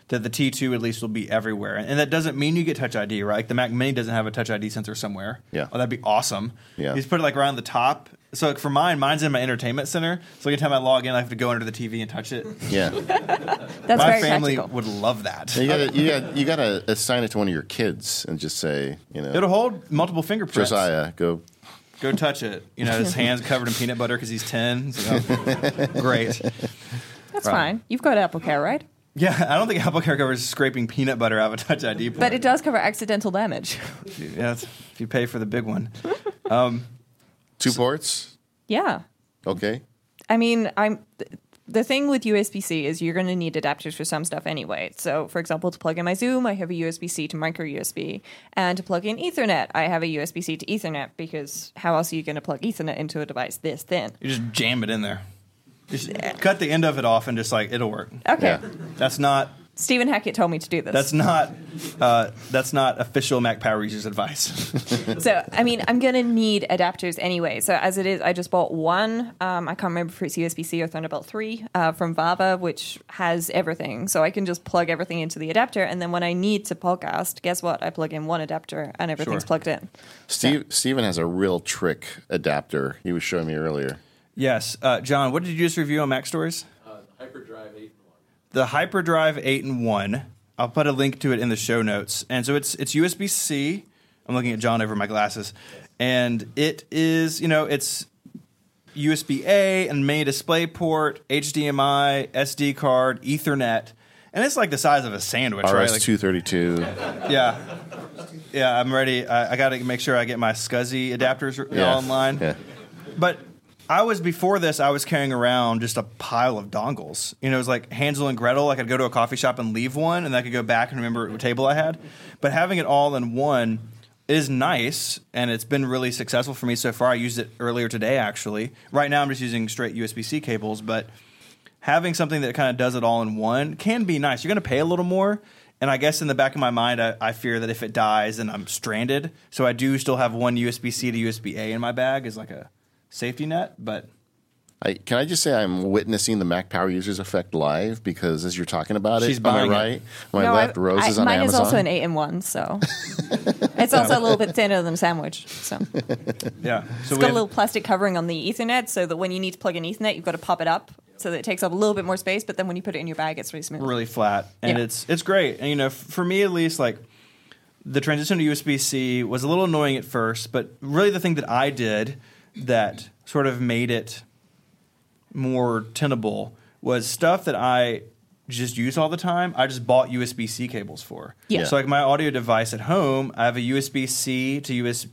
that the T two at least will be everywhere. And that doesn't mean you get Touch I D, right? Like the Mac Mini doesn't have a Touch I D sensor somewhere. Yeah. Oh, that'd be awesome. Yeah. You just put it like around the top So for mine, mine's in my entertainment center. So every time I log in, I have to go under the T V and touch it. Yeah, that's my very family practical. Would love that. You gotta, you gotta, you gotta assign it to one of your kids and just say, you know, it'll hold multiple fingerprints. Josiah, go, go touch it. You know, his hands covered in peanut butter because he's ten. So, oh, great, that's right. Fine. You've got AppleCare, right? Yeah, I don't think AppleCare covers scraping peanut butter out of a Touch I D port. But it does cover accidental damage. Yeah, that's, if you pay for the big one. Um, Two so, ports? Yeah. Okay. I mean, I'm th- the thing with U S B C is you're going to need adapters for some stuff anyway. So, for example, to plug in my Zoom, I have a U S B C to micro U S B. And to plug in Ethernet, I have a U S B C to Ethernet, because how else are you going to plug Ethernet into a device this thin? You just jam it in there. Just cut the end of it off and just, like, it'll work. Okay. Yeah. That's not... Stephen Hackett told me to do this. That's not uh, that's not official Mac Power Users advice. So, I mean, I'm going to need adapters anyway. So as it is, I just bought one. Um, I can't remember if it's U S B C or Thunderbolt three uh, from Vava, which has everything. So I can just plug everything into the adapter. And then when I need to podcast, guess what? I plug in one adapter and everything's sure. plugged in. Steve, so. Stephen has a real trick adapter he was showing me earlier. Yes. Uh, John, what did you just review on Mac Stories? Uh, HyperDrive eight and one. The HyperDrive eight and one. I'll put a link to it in the show notes. And so it's it's U S B C. I'm looking at John over my glasses. And it is, you know, it's U S B A and main display port, H D M I, S D card, Ethernet. And it's like the size of a sandwich, R S right? Like, two thirty-two. Yeah. Yeah, I'm ready. I, I got to make sure I get my SCSI adapters yeah. all online. Yeah. But... I was, before this, I was carrying around just a pile of dongles. You know, it was like Hansel and Gretel. I could go to a coffee shop and leave one, and I could go back and remember what table I had. But having it all in one is nice, and it's been really successful for me so far. I used it earlier today, actually. Right now, I'm just using straight U S B C cables, but having something that kind of does it all in one can be nice. You're going to pay a little more, and I guess in the back of my mind, I, I fear that if it dies, then I'm stranded. So I do still have one U S B C to U S B A in my bag as like a... safety net, but... I, can I just say I'm witnessing the Mac Power Users effect live, because as you're talking about it, she's buying am I right? Am I no, left? I, Rose I, is on mine Amazon. Mine is also an eight and one, so... It's also a little bit thinner than a sandwich, so... Yeah. So it's got have, a little plastic covering on the Ethernet, so that when you need to plug in Ethernet, you've got to pop it up, so that it takes up a little bit more space, but then when you put it in your bag, it's really smooth. Really flat, and yeah. it's it's great. And, you know, for me at least, like... the transition to U S B C was a little annoying at first, but really the thing that I did... that sort of made it more tenable was stuff that I just use all the time. I just bought U S B C cables for. Yeah. So like my audio device at home, I have a U S B C to U S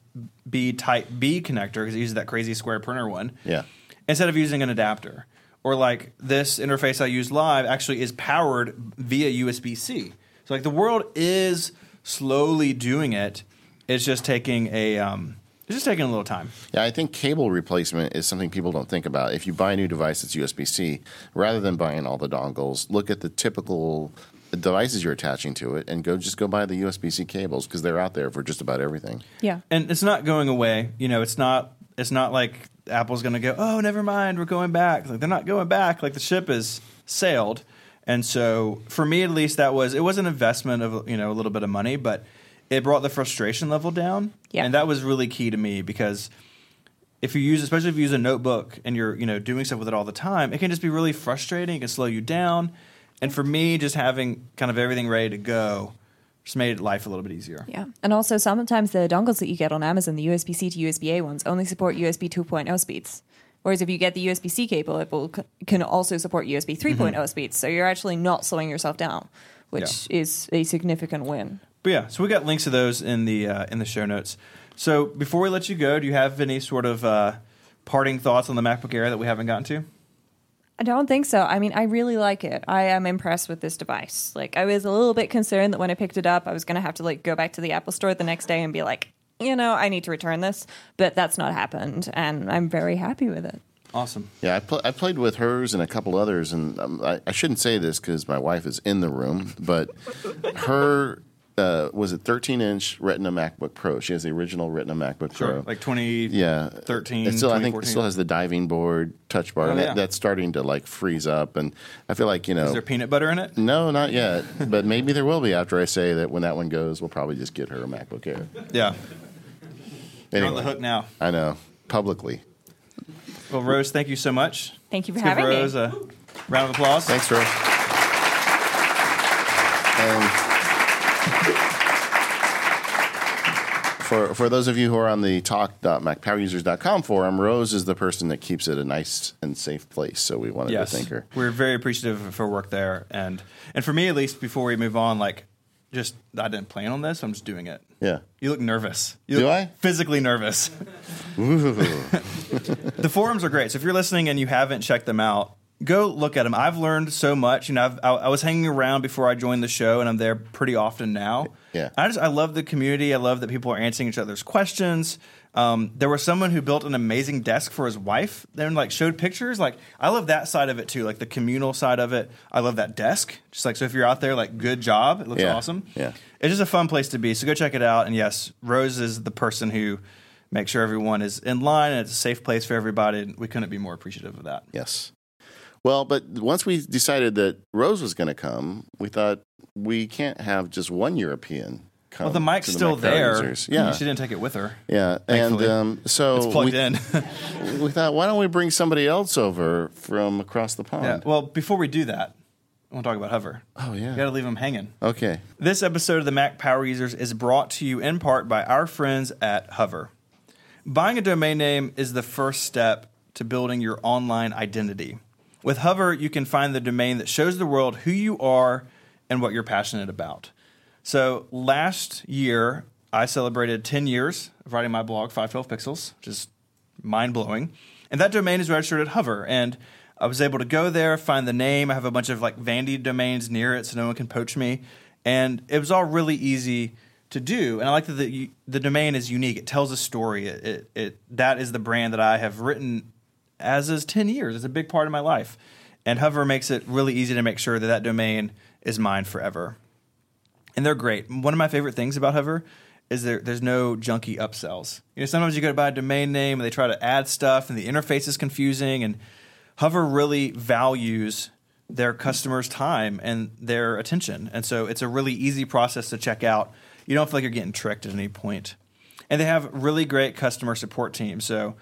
B type B connector because it uses that crazy square printer one. Yeah. Instead of using an adapter. Or like this interface I use live actually is powered via U S B C. So like the world is slowly doing it. It's just taking a... Um, It's just taking a little time. Yeah, I think cable replacement is something people don't think about. If you buy a new device that's U S B C, rather than buying all the dongles, look at the typical devices you're attaching to it and go just go buy the U S B C cables, because they're out there for just about everything. Yeah. And it's not going away. You know, it's not it's not like Apple's going to go, "Oh, never mind, we're going back." Like they're not going back. Like the ship has sailed. And so, for me at least, that was it was an investment of, you know, a little bit of money, but it brought the frustration level down, yeah. and that was really key to me, because if you use, especially if you use a notebook and you're, you know, doing stuff with it all the time, it can just be really frustrating. It can slow you down, and for me, just having kind of everything ready to go just made life a little bit easier. Yeah, and also sometimes the dongles that you get on Amazon, the U S B C to U S B A ones, only support U S B two point oh speeds. Whereas if you get the U S B C cable, it will, can also support U S B three point oh mm-hmm. speeds, so you're actually not slowing yourself down, which yeah. is a significant win. But yeah, so we got links to those in the uh, in the show notes. So before we let you go, do you have any sort of uh, parting thoughts on the MacBook Air that we haven't gotten to? I don't think so. I mean, I really like it. I am impressed with this device. Like, I was a little bit concerned that when I picked it up, I was going to have to like go back to the Apple Store the next day and be like, you know, I need to return this. But that's not happened, and I'm very happy with it. Awesome. Yeah, I, pl- I played with hers and a couple others, and um, I, I shouldn't say this because my wife is in the room, but her... Uh, was it thirteen-inch Retina MacBook Pro? She has the original Retina MacBook sure, Pro. Like twenty thirteen, yeah. It still, I think it still has the diving board, touch bar, oh, and yeah. that, that's starting to like freeze up. And I feel like, you know... Is there peanut butter in it? No, not yet. But maybe there will be after I say that when that one goes, we'll probably just get her a MacBook Air. Yeah. Anyway, you're on the hook now. I know. Publicly. Well, Rose, thank you so much. Thank you for Let's having give Rose me. Rose a round of applause. Thanks, Rose. And for for those of you who are on the talk dot mac power users dot com forum, Rose is the person that keeps it a nice and safe place, so we wanted yes. to thank her. We're very appreciative of her work there. And and for me, at least, before we move on, like, just I didn't plan on this. I'm just doing it. Yeah. You look nervous. You Do look I? Physically nervous. The forums are great. So if you're listening and you haven't checked them out, go look at them. I've learned so much. You know, I've, I, I was hanging around before I joined the show, and I'm there pretty often now. Yeah. I just I love the community. I love that people are answering each other's questions. Um, there was someone who built an amazing desk for his wife. Then like showed pictures. Like I love that side of it too, like the communal side of it. I love that desk. Just like so, if you're out there, like good job. It looks yeah. awesome. Yeah. It's just a fun place to be. So go check it out. And yes, Rose is the person who makes sure everyone is in line and it's a safe place for everybody. We couldn't be more appreciative of that. Yes. Well, but once we decided that Rose was going to come, we thought we can't have just one European come. Well, the mic's the still there. Users. Yeah, she didn't take it with her. Yeah, thankfully. And um, so it's plugged we, in. We thought, why don't we bring somebody else over from across the pond? Yeah. Well, before we do that, I want to talk about Hover. Oh yeah, you got to leave them hanging. Okay. This episode of the Mac Power Users is brought to you in part by our friends at Hover. Buying a domain name is the first step to building your online identity. With Hover, you can find the domain that shows the world who you are and what you're passionate about. So last year, I celebrated ten years of writing my blog, five twelve pixels, which is mind-blowing. And that domain is registered at Hover. And I was able to go there, find the name. I have a bunch of like Vandy domains near it so no one can poach me. And it was all really easy to do. And I like that the, the domain is unique. It tells a story. It, it, it that is the brand that I have written as is ten years. It's a big part of my life. And Hover makes it really easy to make sure that that domain is mine forever. And they're great. One of my favorite things about Hover is there, there's no junky upsells. You know, sometimes you go to buy a domain name and they try to add stuff and the interface is confusing. And Hover really values their customers' time and their attention. And so it's a really easy process to check out. You don't feel like you're getting tricked at any point. And they have really great customer support teams. So,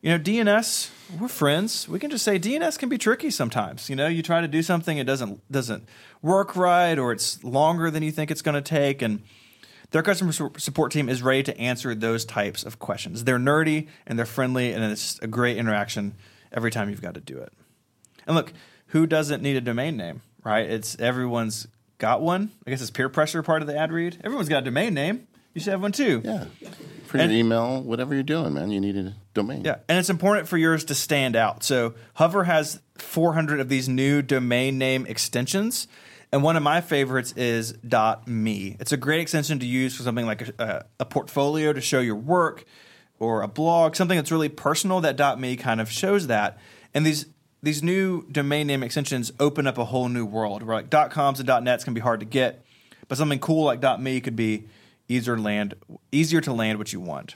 you know, D N S, we're friends. We can just say D N S can be tricky sometimes. You know, you try to do something, it doesn't doesn't work right, or it's longer than you think it's going to take. And their customer support team is ready to answer those types of questions. They're nerdy and they're friendly, and it's a great interaction every time you've got to do it. And look, who doesn't need a domain name, right? It's everyone's got one. I guess it's peer pressure part of the ad read. Everyone's got a domain name. You should have one too. Yeah. Print and, email, whatever you're doing, man. You need a domain. Yeah. And it's important for yours to stand out. So Hover has four hundred of these new domain name extensions. And one of my favorites is .me. It's a great extension to use for something like a, a portfolio to show your work or a blog, something that's really personal. That .me kind of shows that. And these these new domain name extensions open up a whole new world where like .coms and .nets can be hard to get. But something cool like .me could be Easier land, easier to land what you want.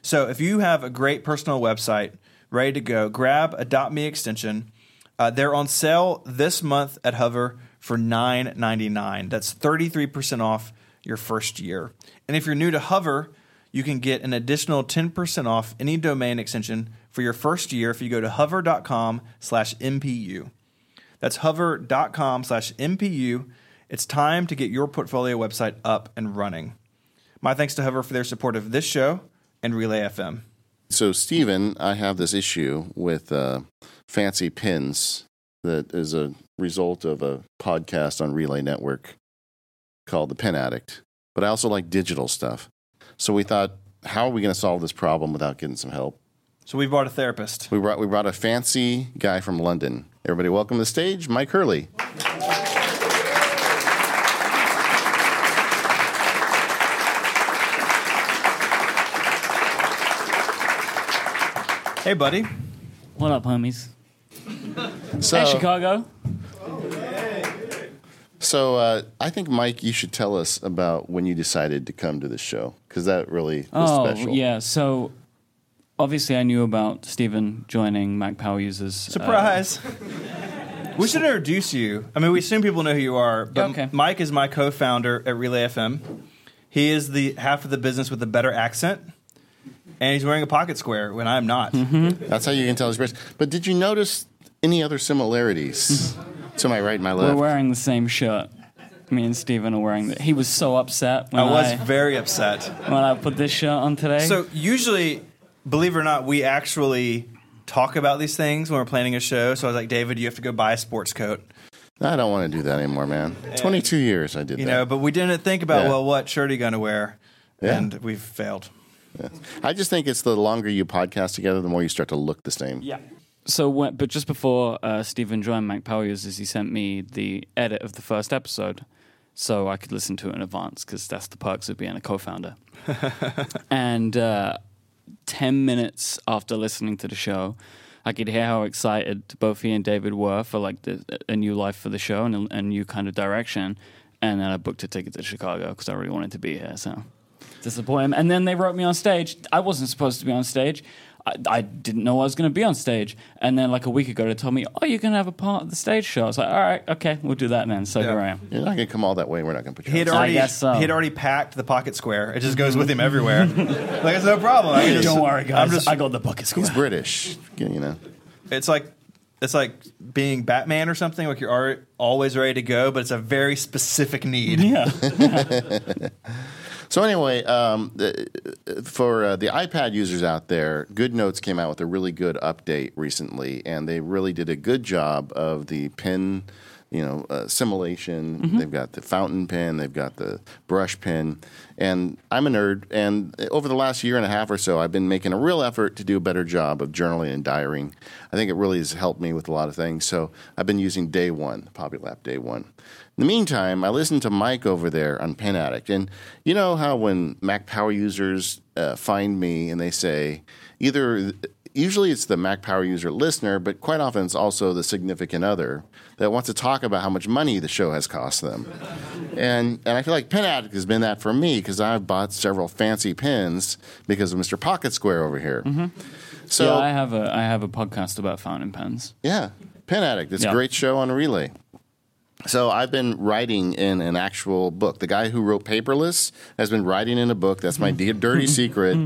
So if you have a great personal website ready to go, grab a .me extension. Uh, they're on sale this month at Hover for nine ninety-nine. That's thirty-three percent off your first year. And if you're new to Hover, you can get an additional ten percent off any domain extension for your first year if you go to hover dot com slash M P U. That's hover dot com slash M P U. It's time to get your portfolio website up and running. My thanks to Hover for their support of this show and Relay F M. So, Stephen, I have this issue with uh, fancy pins that is a result of a podcast on Relay Network called The Pin Addict. But I also like digital stuff. So we thought, how are we going to solve this problem without getting some help? So we brought a therapist. We brought, we brought a fancy guy from London. Everybody welcome to the stage, Mike Hurley. Hey, buddy. What up, homies? So, hey, Chicago. So uh, I think, Mike, you should tell us about when you decided to come to this show, because that really was oh, special. Oh, yeah. So obviously I knew about Stephen joining Mac Power Users. Surprise. Uh, we should introduce you. I mean, we assume people know who you are, but okay. Mike is my co-founder at Relay F M. He is the half of the business with the better accent. and he's wearing a pocket square when I'm not. Mm-hmm. That's how you can tell his race. But did you notice any other similarities to my right and my left? We're wearing the same shirt. Me and Stephen are wearing that. He was so upset. When I was I, very upset. When I put this shirt on today. So usually, believe it or not, we actually talk about these things when we're planning a show. So I was like, David, you have to go buy a sports coat. I don't want to do that anymore, man. And, twenty-two years I did you that. You know, but we didn't think about, yeah. well, what shirt are you going to wear? Yeah. And we've failed. Yeah. I just think it's the longer you podcast together, the more you start to look the same. Yeah. So, when, but just before uh, Stephen joined Mac Power Users, he sent me the edit of the first episode so I could listen to it in advance, because that's the perks of being a co-founder. And uh, ten minutes after listening to the show, I could hear how excited both he and David were for like the, a new life for the show and a, a new kind of direction. And then I booked a ticket to Chicago because I really wanted to be here. So to support him. And then they wrote me on stage. I wasn't supposed to be on stage. I, I didn't know I was going to be on stage. And then like a week ago, they told me, oh, you're going to have a part of the stage show. I was like, all right, okay, we'll do that then. So yeah. Here I am. You're not going to come all that way. We're not going to put you on stage. Already, I guess so. He had already packed the pocket square. It just goes with him everywhere. Like, it's no problem. I just, Don't worry, guys. I'm just, I got the pocket square. He's British. You know. It's like... It's like being Batman or something, like you're always ready to go, but it's a very specific need. Yeah. So anyway, um, for uh, the iPad users out there, GoodNotes came out with a really good update recently, and they really did a good job of the pen, you know, uh, simulation. Mm-hmm. They've got the fountain pen. They've got the brush pen. And I'm a nerd, and over the last year and a half or so, I've been making a real effort to do a better job of journaling and diarying. I think it really has helped me with a lot of things. So I've been using Day One, the PoppyLap Day One. In the meantime, I listened to Mike over there on Pen Addict. And you know how when Mac Power Users uh, find me and they say either – usually it's the Mac Power User listener, but quite often it's also the significant other that wants to talk about how much money the show has cost them. And and I feel like Pen Addict has been that for me, because I've bought several fancy pens because of Mister Pocket Square over here. Mm-hmm. So yeah, I have a I have a podcast about fountain pens. Yeah, Pen Addict. It's yeah. a great show on Relay. So I've been writing in an actual book. The guy who wrote Paperless has been writing in a book. That's my dirty secret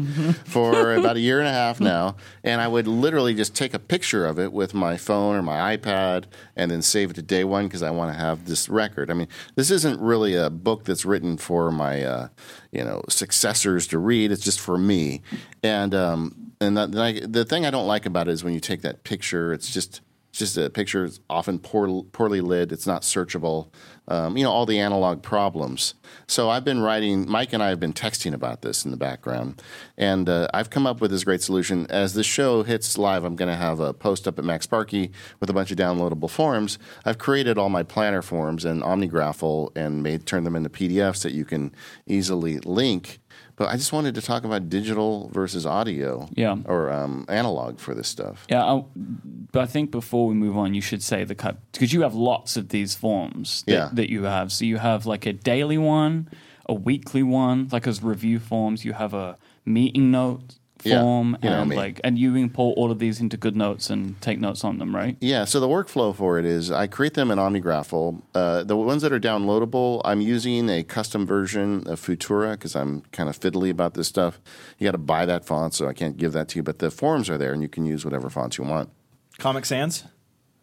for about a year and a half now. And I would literally just take a picture of it with my phone or my iPad and then save it to Day One because I want to have this record. I mean, this isn't really a book that's written for my uh, you know, successors to read. It's just for me. And, um, and that, that, the thing I don't like about it is when you take that picture, it's just – just a picture is often poor, poorly lit. It's not searchable. Um, you know, all the analog problems. So I've been writing, Mike and I have been texting about this in the background. And uh, I've come up with this great solution. As the show hits live, I'm going to have a post up at Mac Sparky with a bunch of downloadable forms. I've created all my planner forms in OmniGraffle and made turn them into P D Fs that you can easily link. But I just wanted to talk about digital versus audio yeah. or um, analog for this stuff. Yeah, I'll, but I think before we move on, you should say the cut, because you have lots of these forms that, yeah. that you have. So you have like a daily one, a weekly one, like as review forms. You have a meeting note form, yeah, you know and me. like, and you import all of these into GoodNotes and take notes on them, right? Yeah. So the workflow for it is I create them in OmniGraffle. Uh, the ones that are downloadable, I'm using a custom version of Futura because I'm kind of fiddly about this stuff. You got to buy that font, so I can't give that to you. But the forms are there, and you can use whatever fonts you want. Comic Sans?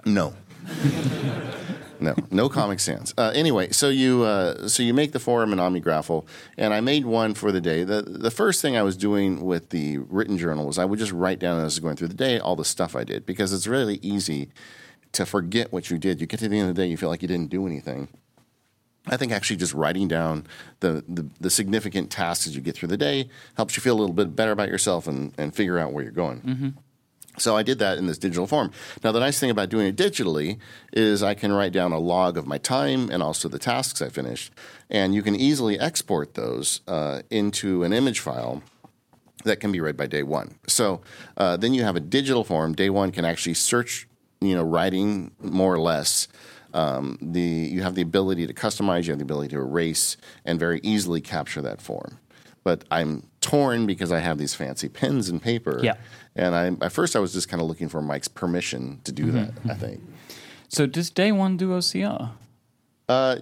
No. No, no Comic Sans. Uh, anyway, so you uh, so you make the form in OmniGraffle, and I made one for the day. The the first thing I was doing with the written journal was I would just write down as I was going through the day all the stuff I did, because it's really easy to forget what you did. You get to the end of the day, you feel like you didn't do anything. I think actually just writing down the, the, the significant tasks as you get through the day helps you feel a little bit better about yourself and, and figure out where you're going. Mm-hmm. So I did that in this digital form. Now, the nice thing about doing it digitally is I can write down a log of my time and also the tasks I finished. And you can easily export those uh, into an image file that can be read by Day One. So uh, then you have a digital form. Day One can actually search, you know, writing more or less. Um, the you have the ability to customize. You have the ability to erase and very easily capture that form. But I'm torn because I have these fancy pens and paper. Yeah. And I, at first I was just kind of looking for Mike's permission to do mm-hmm. that, I think. So does Day One do O C R? Uh,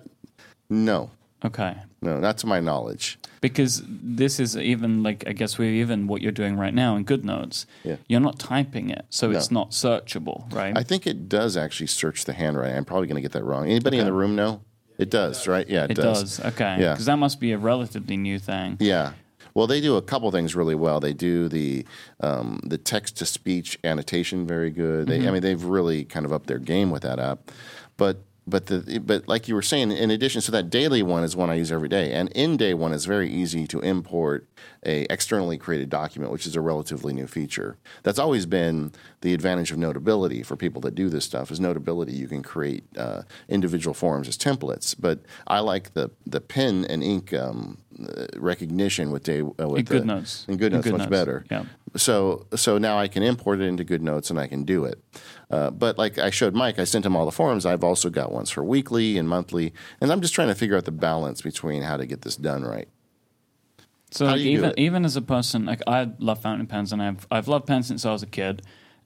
no. Okay. No, not to my knowledge. Because this is even like, I guess we're even what you're doing right now in GoodNotes. Yeah. You're not typing it, so no. It's not searchable, right? I think it does actually search the handwriting. I'm probably going to get that wrong. Anybody okay. in the room know? It does, right? Yeah, it, it does. does. Okay, because yeah. that must be a relatively new thing. Yeah. Well, they do a couple things really well. They do the um, the text-to-speech annotation very good. They, mm-hmm. I mean, they've really kind of upped their game with that app. But but the but like you were saying, in addition, so that daily one is one I use every day, and in day one is very easy to import a externally created document, which is a relatively new feature. That's always been the advantage of Notability for people that do this stuff. Is Notability, you can create uh, individual forms as templates, but I like the the pen and ink um, recognition with day uh, with in GoodNotes and GoodNotes good much notes. better. Yeah. So so now I can import it into GoodNotes and I can do it. Uh, but like I showed Mike, I sent him all the forms. I've also got ones for weekly and monthly, and I'm just trying to figure out the balance between how to get this done right. So like, even even as a person, like I love fountain pens, and I've I've loved pens since I was a kid,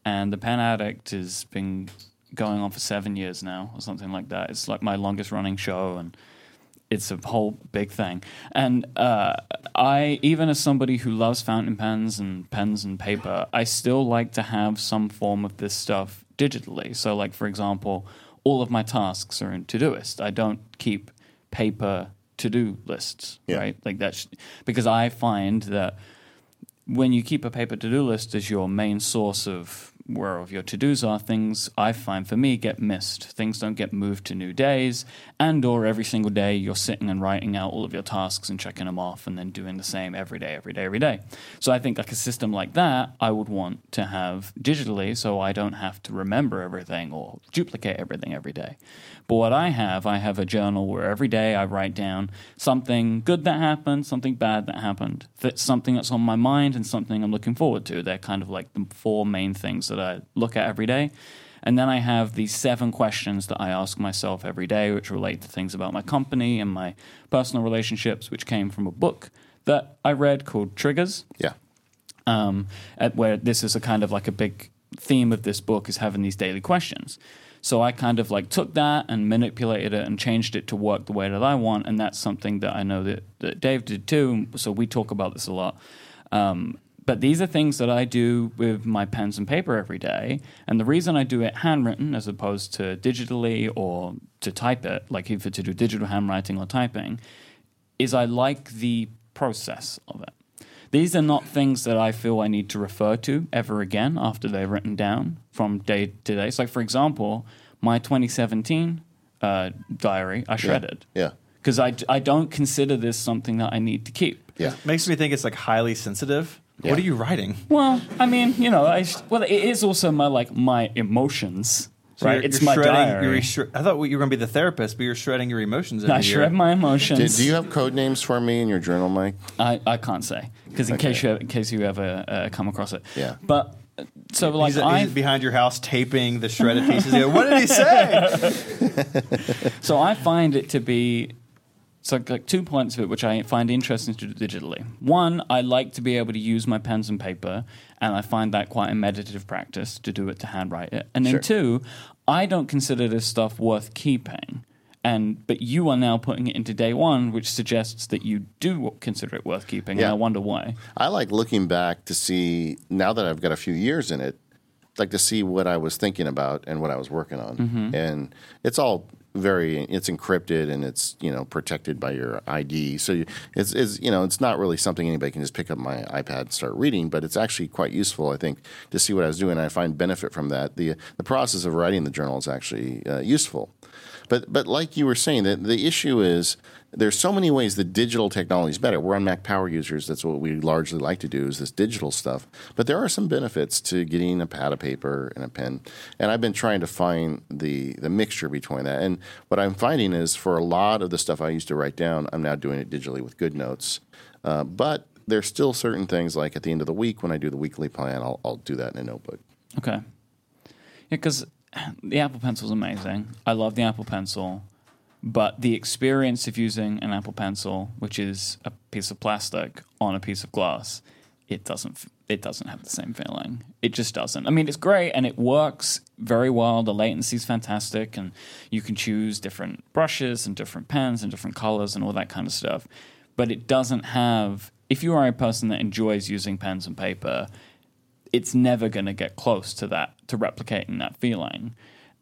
and the Pen Addict has been going on for seven years now or something like that. It's like my longest running show, and it's a whole big thing. And uh, I, even as somebody who loves fountain pens and pens and paper, I still like to have some form of this stuff digitally. So like, for example, all of my tasks are in Todoist. I don't keep paper to-do lists, yeah. right? Like that's because I find that when you keep a paper to-do list as your main source of where of your to-dos are, things I find for me get missed. Things don't get moved to new days, and or every single day you're sitting and writing out all of your tasks and checking them off and then doing the same every day, every day, every day. So I think like a system like that I would want to have digitally so I don't have to remember everything or duplicate everything every day. But what I have, I have a journal where every day I write down something good that happened, something bad that happened, something that's on my mind and something I'm looking forward to. They're kind of like the four main things that I look at every day. And then I have the seven questions that I ask myself every day, which relate to things about my company and my personal relationships, which came from a book that I read called Triggers. Yeah. Um, at where this is a kind of like a big theme of this book is having these daily questions. So I kind of like took that and manipulated it and changed it to work the way that I want. And that's something that I know that, that Dave did too. So we talk about this a lot. Um, But these are things that I do with my pens and paper every day. And the reason I do it handwritten as opposed to digitally or to type it, like either to do digital handwriting or typing, is I like the process of it. These are not things that I feel I need to refer to ever again after they're written down from day to day. So, like for example, my twenty seventeen uh, diary, I shredded. Yeah. Because yeah. I, I don't consider this something that I need to keep. Yeah. It makes me think it's like highly sensitive. Yeah. What are you writing? Well, I mean, you know, I, well, it is also my like my emotions, so right? You're, it's you're my diary. You're shre- I thought you were going to be the therapist, but you're shredding your emotions. Every I shred year. my emotions. Do, do you have code names for me in your journal, Mike? I, I can't say because in okay. case you in case you ever uh, come across it. Yeah, but. So like he's, I, he's behind your house taping the shredded pieces. What did he say? So I find it to be. So like two points of it which I find interesting to do digitally. One, I like to be able to use my pens and paper, and I find that quite a meditative practice to do it, to handwrite it. And then sure. two, I don't consider this stuff worth keeping. And but you are now putting it into day one, which suggests that you do consider it worth keeping, yeah. and I wonder why. I like looking back to see, now that I've got a few years in it, like to see what I was thinking about and what I was working on. Mm-hmm. And it's all... Very, it's encrypted and it's, you know, protected by your I D. So you, it's, it's, you know, it's not really something anybody can just pick up my iPad and start reading, but it's actually quite useful, I think, to see what I was doing. And I find benefit from that. The the process of writing the journal is actually uh, useful. But but like you were saying, the, the issue is there's so many ways the digital technology is better. We're on Mac Power Users. That's what we largely like to do is this digital stuff. But there are some benefits to getting a pad of paper and a pen. And I've been trying to find the, the mixture between that. And what I'm finding is for a lot of the stuff I used to write down, I'm now doing it digitally with GoodNotes. Uh, but there's still certain things like at the end of the week when I do the weekly plan, I'll, I'll do that in a notebook. Okay. Yeah, because the Apple Pencil is amazing. I love the Apple Pencil. But the experience of using an Apple Pencil, which is a piece of plastic on a piece of glass, it doesn't it doesn't have the same feeling. It just doesn't. I mean, it's great and it works very well. The latency is fantastic and you can choose different brushes and different pens and different colors and all that kind of stuff. but it doesn't have, if you are a person that enjoys using pens and paper, it's never going to get close to that, to replicating that feeling.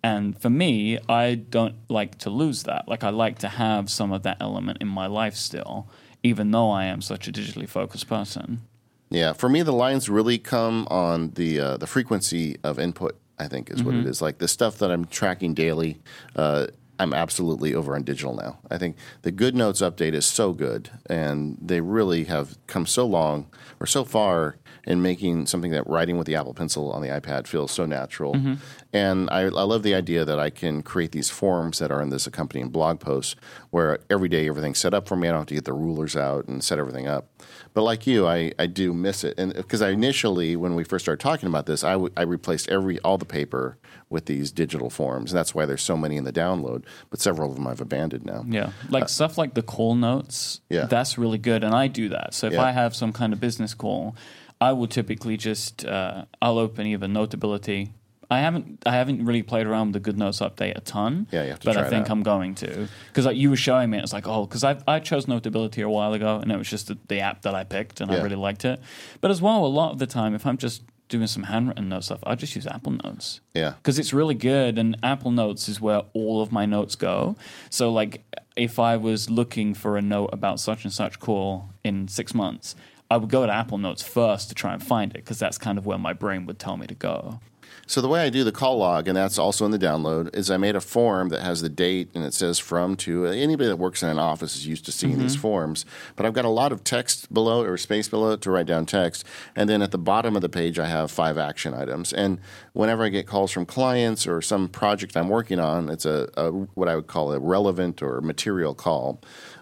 And for me, I don't like to lose that. Like, I like to have some of that element in my life still, even though I am such a digitally focused person. Yeah, for me, the lines really come on the uh, the frequency of input, I think, is mm-hmm. what it is. Like, the stuff that I'm tracking daily, uh, I'm absolutely over on digital now. I think the GoodNotes update is so good, and they really have come so long or so far in making something that writing with the Apple Pencil on the iPad feels so natural. Mm-hmm. And I, I love the idea that I can create these forms that are in this accompanying blog post where every day everything's set up for me. I don't have to get the rulers out and set everything up. But like you, I, I do miss it. And because I initially, when we first started talking about this, I, w- I replaced every all the paper with these digital forms. And that's why there's so many in the download. But several of them I've abandoned now. Yeah, like uh, stuff like the call notes. Yeah. That's really good. And I do that. So if yeah. I have some kind of business call, I will typically just uh, I'll open either Notability. I haven't I haven't really played around with the GoodNotes update a ton. Yeah, you have to but try I think I'm going to, because like you were showing me, it's like oh, because I I chose Notability a while ago, and it was just the, the app that I picked, and yeah. I really liked it. But as well, a lot of the time, if I'm just doing some handwritten note stuff, I just use Apple Notes. Yeah, because it's really good, and Apple Notes is where all of my notes go. So like if I was looking for a note about such and such call in six months. I would go to Apple Notes first to try and find it, because that's kind of where my brain would tell me to go. So the way I do the call log, and that's also in the download, is I made a form that has the date, and it says from to. Anybody that works in an office is used to seeing mm-hmm. these forms. But I've got a lot of text below or space below it to write down text. And then at the bottom of the page, I have five action items. And whenever I get calls from clients or some project I'm working on, it's a, a what I would call a relevant or material call.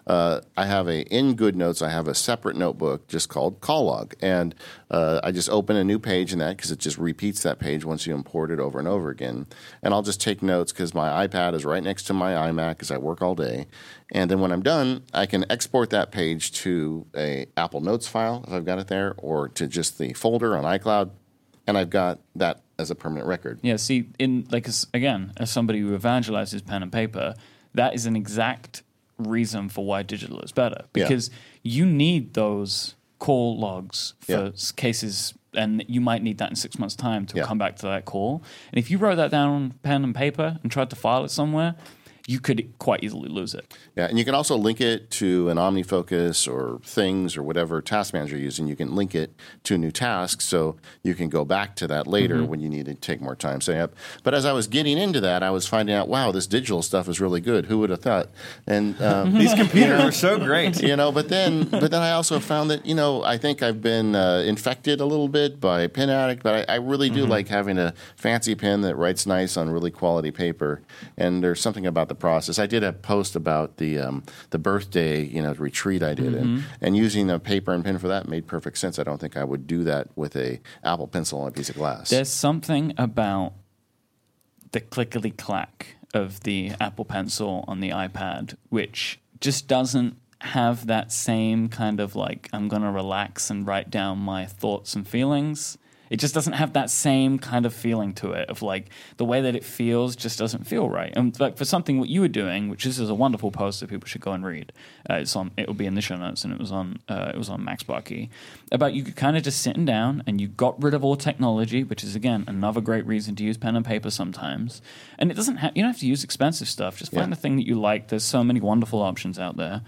Uh, I have a in GoodNotes, I have a separate notebook just called Call Log. And uh, I just open a new page in that, because it just repeats that page once you import it over and over again. And I'll just take notes, because my iPad is right next to my iMac because I work all day. And then when I'm done, I can export that page to a Apple Notes file if I've got it there, or to just the folder on iCloud. And I've got that as a permanent record. Yeah, see, in like again, as somebody who evangelizes pen and paper, that is an exact reason for why digital is better, because yeah. you need those call logs for yeah. cases, and you might need that in six months' time to yeah. come back to that call. And if you wrote that down on pen and paper and tried to file it somewhere, you could quite easily lose it. Yeah, and you can also link it to an OmniFocus or Things or whatever task manager you're using. You can link it to a new task, so you can go back to that later mm-hmm. when you need to take more time setting up. But as I was getting into that, I was finding out, wow, this digital stuff is really good. Who would have thought? And um, these computers are so great, you know. But then, but then I also found that, you know, I think I've been uh, infected a little bit by Pen Addict, but I, I really do mm-hmm. like having a fancy pen that writes nice on really quality paper. And there's something about the process. I did a post about the um, the birthday, you know, retreat I did, mm-hmm. and, and using a paper and pen for that made perfect sense. I don't think I would do that with a Apple Pencil on a piece of glass. There's something about the clickety clack of the Apple Pencil on the iPad, which just doesn't have that same kind of like I'm going to relax and write down my thoughts and feelings. It just doesn't have that same kind of feeling to it of like the way that it feels just doesn't feel right. And like for something what you were doing, which this is a wonderful post that people should go and read. Uh, it's on. It will be in the show notes, and it was on. Uh, it was on Max Barkey about you kind of just sitting down and you got rid of all technology, which is again another great reason to use pen and paper sometimes. And it doesn't. Ha- you don't have to use expensive stuff. Just find yeah. the thing that you like. There's so many wonderful options out there.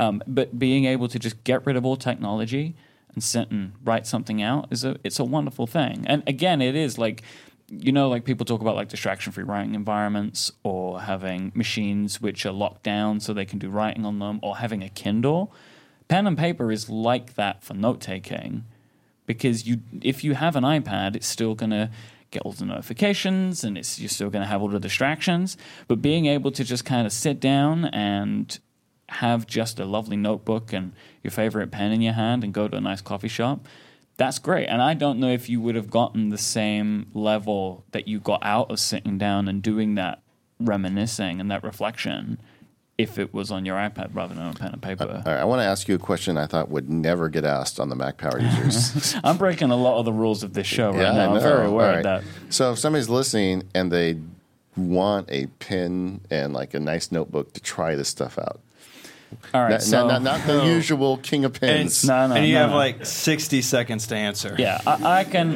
Um, but being able to just get rid of all technology and sit and write something out is a it's a wonderful thing. And again, it is like, you know, like people talk about like distraction-free writing environments, or having machines which are locked down so they can do writing on them, or having a Kindle. Pen and paper is like that for note-taking, because you if you have an iPad, it's still going to get all the notifications, and it's you're still going to have all the distractions. But being able to just kind of sit down and have just a lovely notebook and your favorite pen in your hand and go to a nice coffee shop, that's great. And I don't know if you would have gotten the same level that you got out of sitting down and doing that reminiscing and that reflection if it was on your iPad rather than on pen and paper. Uh, all right, I want to ask you a question I thought would never get asked on the Mac Power Users. I'm breaking a lot of the rules of this show right yeah, now. I'm very aware right. of that. So if somebody's listening and they want a pen and like a nice notebook to try this stuff out, All right, not, so not, not, not the oh. usual king of pins. And, no, no, and you no, have no. like sixty seconds to answer. Yeah, I, I can.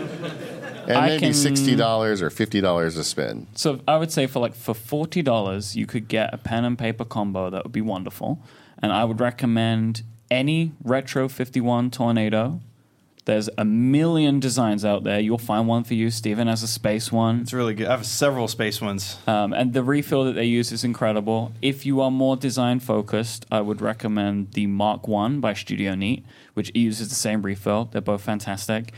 And I maybe can, sixty dollars or fifty dollars a spin. So I would say for like for forty dollars, you could get a pen and paper combo that would be wonderful. And I would recommend any Retro fifty-one Tornado. There's a million designs out there. You'll find one for you. Steven has a space one. It's really good. I have several space ones. Um, and the refill that they use is incredible. If you are more design-focused, I would recommend the Mark one by Studio Neat, which uses the same refill. They're both fantastic.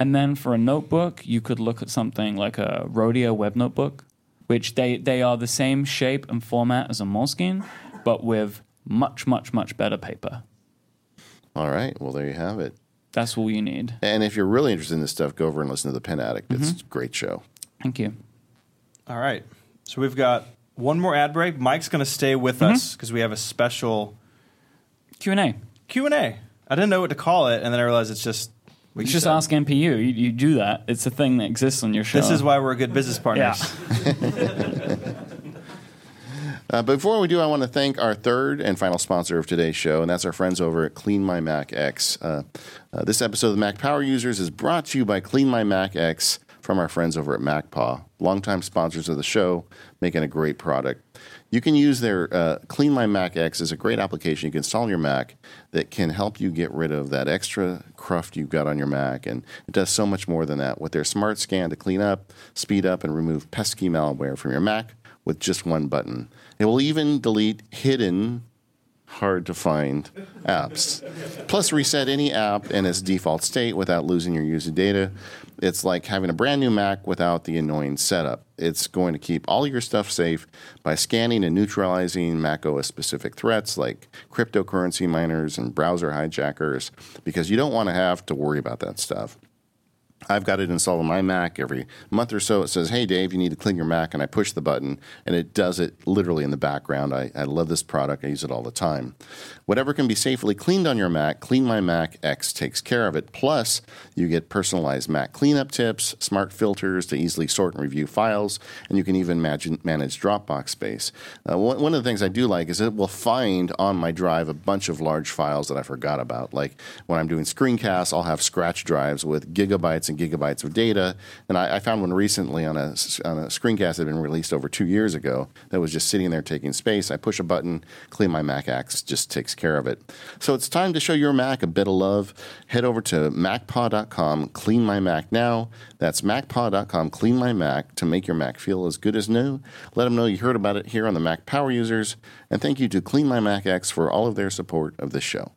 And then for a notebook, you could look at something like a Rodeo web notebook, which they, they are the same shape and format as a Moleskine, but with much, much, much better paper. All right. Well, there you have it. That's what you need. And if you're really interested in this stuff, go over and listen to The Pen Addict. It's mm-hmm. a great show. Thank you. All right. So we've got one more ad break. Mike's going to stay with mm-hmm. us because we have a special... Q and A. Q and A. I didn't know what to call it, and then I realized it's just... You just said. Ask N P U. You, you do that. It's a thing that exists on your show. This is why we're good business partners. Yeah. Uh, before we do, I want to thank our third and final sponsor of today's show, and that's our friends over at CleanMyMac X. Uh, uh, this episode of Mac Power Users is brought to you by CleanMyMac X from our friends over at MacPaw, longtime sponsors of the show, making a great product. You can use their uh, CleanMyMac X is a great application you can install on your Mac that can help you get rid of that extra cruft you've got on your Mac, and it does so much more than that with their smart scan to clean up, speed up, and remove pesky malware from your Mac with just one button. It will even delete hidden, hard-to-find apps. Plus, reset any app in its default state without losing your user data. It's like having a brand new Mac without the annoying setup. It's going to keep all your stuff safe by scanning and neutralizing macOS-specific threats like cryptocurrency miners and browser hijackers, because you don't want to have to worry about that stuff. I've got it installed on my Mac. Every month or so, it says, hey, Dave, you need to clean your Mac, and I push the button, and it does it literally in the background. I, I love this product. I use it all the time. Whatever can be safely cleaned on your Mac, CleanMyMac X takes care of it. Plus, you get personalized Mac cleanup tips, smart filters to easily sort and review files, and you can even manage, manage Dropbox space. Uh, one, one of the things I do like is it will find on my drive a bunch of large files that I forgot about. Like when I'm doing screencasts, I'll have scratch drives with gigabytes and gigabytes of data, and I, I found one recently on a, on a screencast that had been released over two years ago that was just sitting there taking space. I push a button, CleanMyMac X just takes care of it. So it's time to show your Mac a bit of love. Head over to MacPaw dot com, CleanMyMac now. That's MacPaw dot com, CleanMyMac, to make your Mac feel as good as new. Let them know you heard about it here on the Mac Power Users, and thank you to CleanMyMac X for all of their support of this show.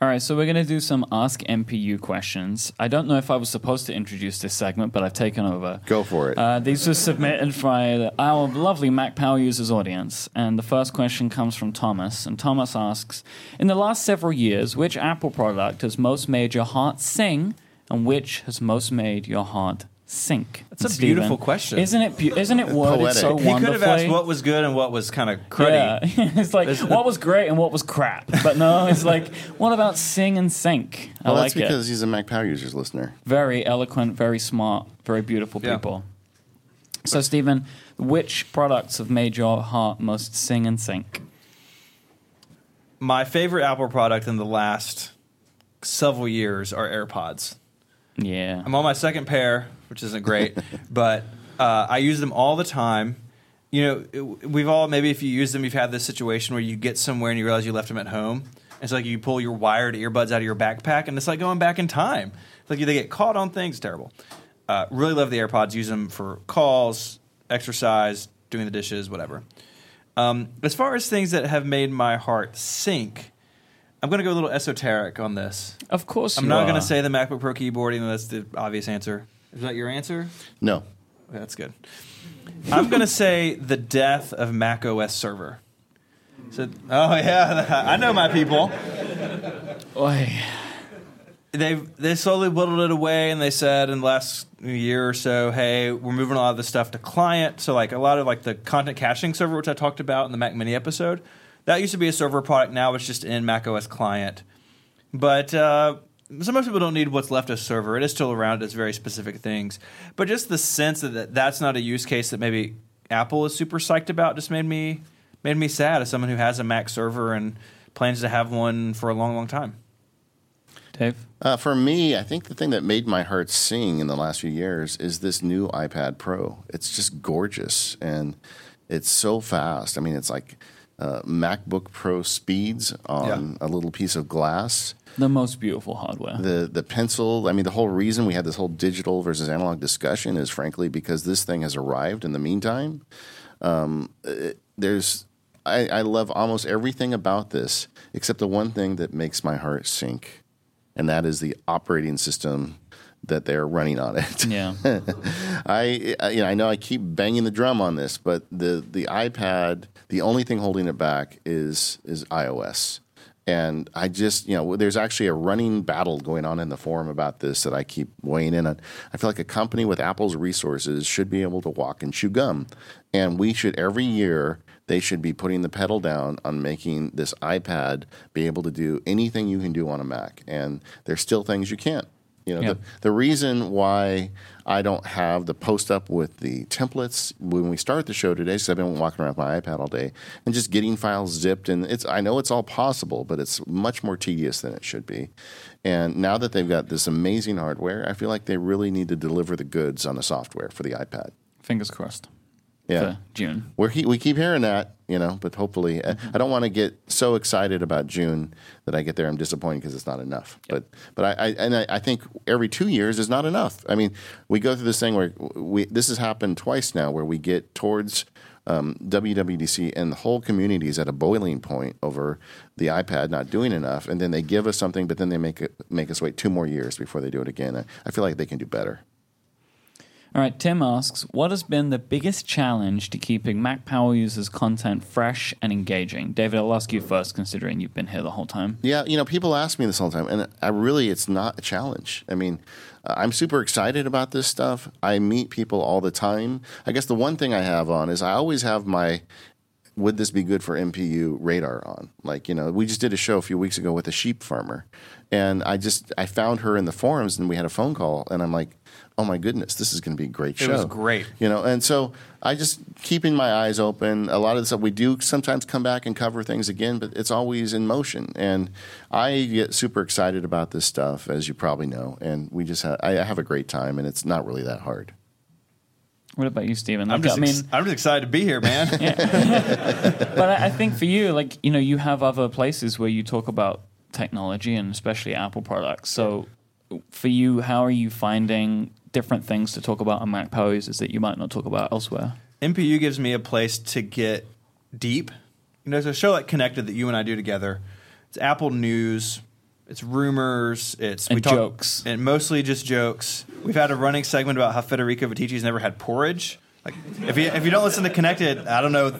All right, so we're going to do some Ask N P U questions. I don't know if I was supposed to introduce this segment, but I've taken over. Go for it. Uh, these were submitted by our lovely Mac Power Users audience. And the first question comes from Thomas. And Thomas asks, in the last several years, which Apple product has most made your heart sing and which has most made your heart sink? That's a Steven, beautiful question. Isn't it bu- Isn't it worded poetic. So wonderfully? He could have asked what was good and what was kind of cruddy. Yeah. It's like, it's, what was great and what was crap? But no, it's like, what about sing and sink? I well, like that's because it. He's a Mac Power Users listener. Very eloquent, very smart, very beautiful people. Yeah. So, Stephen, which products have made your heart most sing and sink? My favorite Apple product in the last several years are AirPods. Yeah. I'm on my second pair, which isn't great, but uh, I use them all the time. You know, it, we've all, maybe if you use them, you've had this situation where you get somewhere and you realize you left them at home. It's so, like, you pull your wired earbuds out of your backpack, and it's like going back in time. It's like they get caught on things. Terrible. Uh, really love the AirPods. Use them for calls, exercise, doing the dishes, whatever. Um, as far as things that have made my heart sink, I'm going to go a little esoteric on this. Of course I'm you not going to say the MacBook Pro keyboard, even though that's the obvious answer. Is that your answer? No. Okay, that's good. I'm going to say the death of macOS Server. So, oh, yeah. I know my people. Oy. They've, they slowly whittled it away, and they said in the last year or so, hey, we're moving a lot of this stuff to client. So like a lot of like the content caching server, which I talked about in the Mac Mini episode, that used to be a server product. Now it's just in macOS client. But... Uh, So most people don't need what's left of server. It is still around. It's very specific things. But just the sense that that's not a use case that maybe Apple is super psyched about just made me made me sad as someone who has a Mac server and plans to have one for a long, long time. Dave? Uh, for me, I think the thing that made my heart sing in the last few years is this new iPad Pro. It's just gorgeous, and it's so fast. I mean, it's like uh, MacBook Pro speeds on yeah. a little piece of glass. The most beautiful hardware. The the pencil. I mean, the whole reason we had this whole digital versus analog discussion is, frankly, because this thing has arrived in the meantime. Um, it, there's I, I love almost everything about this, except the one thing that makes my heart sink, and that is the operating system that they're running on it. Yeah. I, I you know I know I keep banging the drum on this, but the, the iPad, the only thing holding it back is is iOS. And I just, you know, there's actually a running battle going on in the forum about this that I keep weighing in on. I feel like a company with Apple's resources should be able to walk and chew gum. And we should, every year, they should be putting the pedal down on making this iPad be able to do anything you can do on a Mac. And there's still things you can't. You know, yeah. the, the reason why I don't have the post up with the templates when we start the show today, because I've been walking around with my iPad all day and just getting files zipped. And it's I know it's all possible, but it's much more tedious than it should be. And now that they've got this amazing hardware, I feel like they really need to deliver the goods on the software for the iPad. Fingers crossed. Yeah. For June. We're, we keep hearing that, you know, but hopefully mm-hmm. I don't want to get so excited about June that I get there. I'm disappointed because it's not enough. Yep. But but I, I and I, I think every two years is not enough. I mean, we go through this thing where we this has happened twice now where we get towards um, W W D C and the whole community is at a boiling point over the iPad not doing enough. And then they give us something, but then they make it, make us wait two more years before they do it again. I, I feel like they can do better. All right, Tim asks, what has been the biggest challenge to keeping Mac Power Users' content fresh and engaging? David, I'll ask you first, considering you've been here the whole time. Yeah, you know, people ask me this all the time, and I really, it's not a challenge. I mean, I'm super excited about this stuff. I meet people all the time. I guess the one thing I have on is I always have my would this be good for M P U radar on. Like, you know, we just did a show a few weeks ago with a sheep farmer, and I just I found her in the forums, and we had a phone call, and I'm like, oh my goodness, this is going to be a great show. It was great. You know, and so I just keeping my eyes open. A lot of the stuff we do sometimes come back and cover things again, but it's always in motion. And I get super excited about this stuff, as you probably know. And we just have, I have a great time, and it's not really that hard. What about you, Stephen? Like, I'm just, I mean, I'm just excited to be here, man. But I think for you, like, you know, you have other places where you talk about technology and especially Apple products. So for you, how are you finding different things to talk about on Mac Power Users that you might not talk about elsewhere? M P U gives me a place to get deep. You know, there's a show like Connected that you and I do together. It's Apple news, it's rumors, it's and we talk, jokes, and mostly just jokes. We've had a running segment about how Federico Vitici's never had porridge. Like, if you if you don't listen to Connected, I don't know,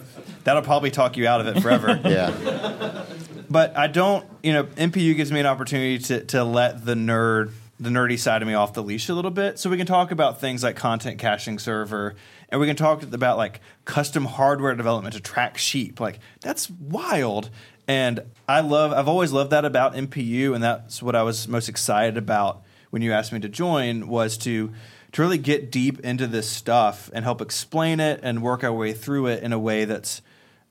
that'll probably talk you out of it forever. Yeah, but I don't. You know, M P U gives me an opportunity to to let the nerd. the nerdy side of me off the leash a little bit. So we can talk about things like content caching server, and we can talk about like custom hardware development to track sheep. Like, that's wild. And I love, I've always loved that about M P U. And that's what I was most excited about when you asked me to join, was to, to really get deep into this stuff and help explain it and work our way through it in a way that's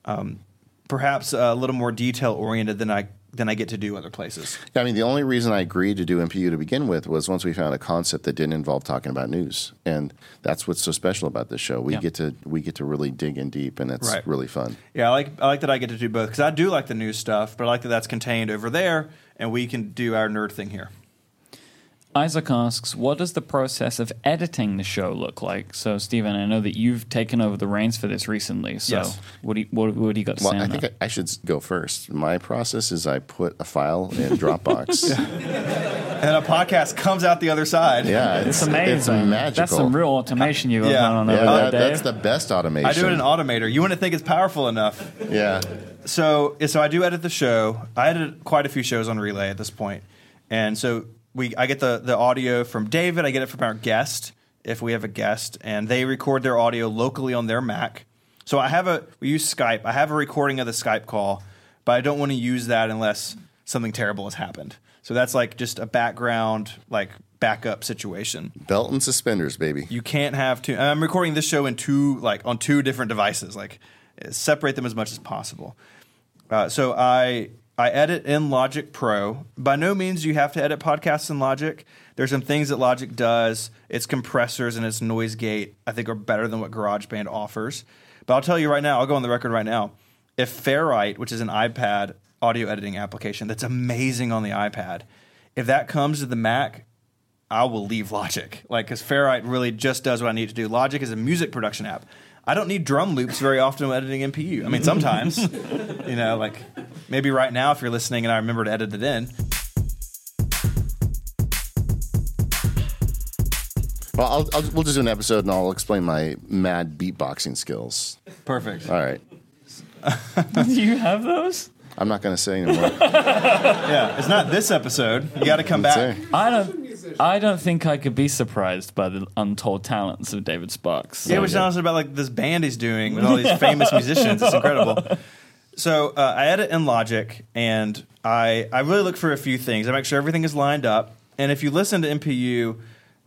um, perhaps a little more detail oriented than I than I get to do other places. Yeah, I mean, the only reason I agreed to do M P U to begin with was once we found a concept that didn't involve talking about news. And that's what's so special about this show. We yeah. get to we get to really dig in deep, and it's right. really fun. Yeah, I like I like that I get to do both, because I do like the news stuff, but I like that that's contained over there, and we can do our nerd thing here. Isaac asks, what does the process of editing the show look like? So, Stephen, I know that you've taken over the reins for this recently. So yes. what, do you, what, what do you got to well, say on I that? Think I, I should go first. My process is I put a file in Dropbox. yeah. And a podcast comes out the other side. Yeah, it's, it's amazing. It's magical. That's some real automation you've yeah. done on yeah, that, that That's the best automation. I do it in Automator. You wouldn't think it's powerful enough. Yeah. So, so I do edit the show. I edit quite a few shows on Relay at this point. And so... We I get the, the audio from David. I get it from our guest, if we have a guest, and they record their audio locally on their Mac. So I have a we use Skype. I have a recording of the Skype call, but I don't want to use that unless something terrible has happened. So that's like just a background, like backup situation. Belt and suspenders, baby. You can't have two. I'm recording this show in two like on two different devices. Like separate them as much as possible. Uh, so I I edit in Logic Pro. By no means you have to edit podcasts in Logic. There's some things that Logic does. Its compressors and its noise gate, I think, are better than what GarageBand offers. But I'll tell you right now, I'll go on the record right now, if Fairlight, which is an iPad audio editing application that's amazing on the iPad, if that comes to the Mac, I will leave Logic. Like, because Fairlight really just does what I need to do. Logic is a music production app. I don't need drum loops very often when editing M P U. I mean, sometimes, you know, like maybe right now if you're listening and I remember to edit it in. Well, I'll, I'll, we'll just do an episode and I'll explain my mad beatboxing skills. Perfect. All right. Do you have those? I'm not going to say anymore. Yeah, it's not this episode. You got to come back. Say. I don't. I don't think I could be surprised by the untold talents of David Sparks. So. Yeah, which sounds about like this band he's doing with all these famous musicians. It's incredible. So uh, I edit in Logic, and I I really look for a few things. I make sure everything is lined up. And if you listen to M P U,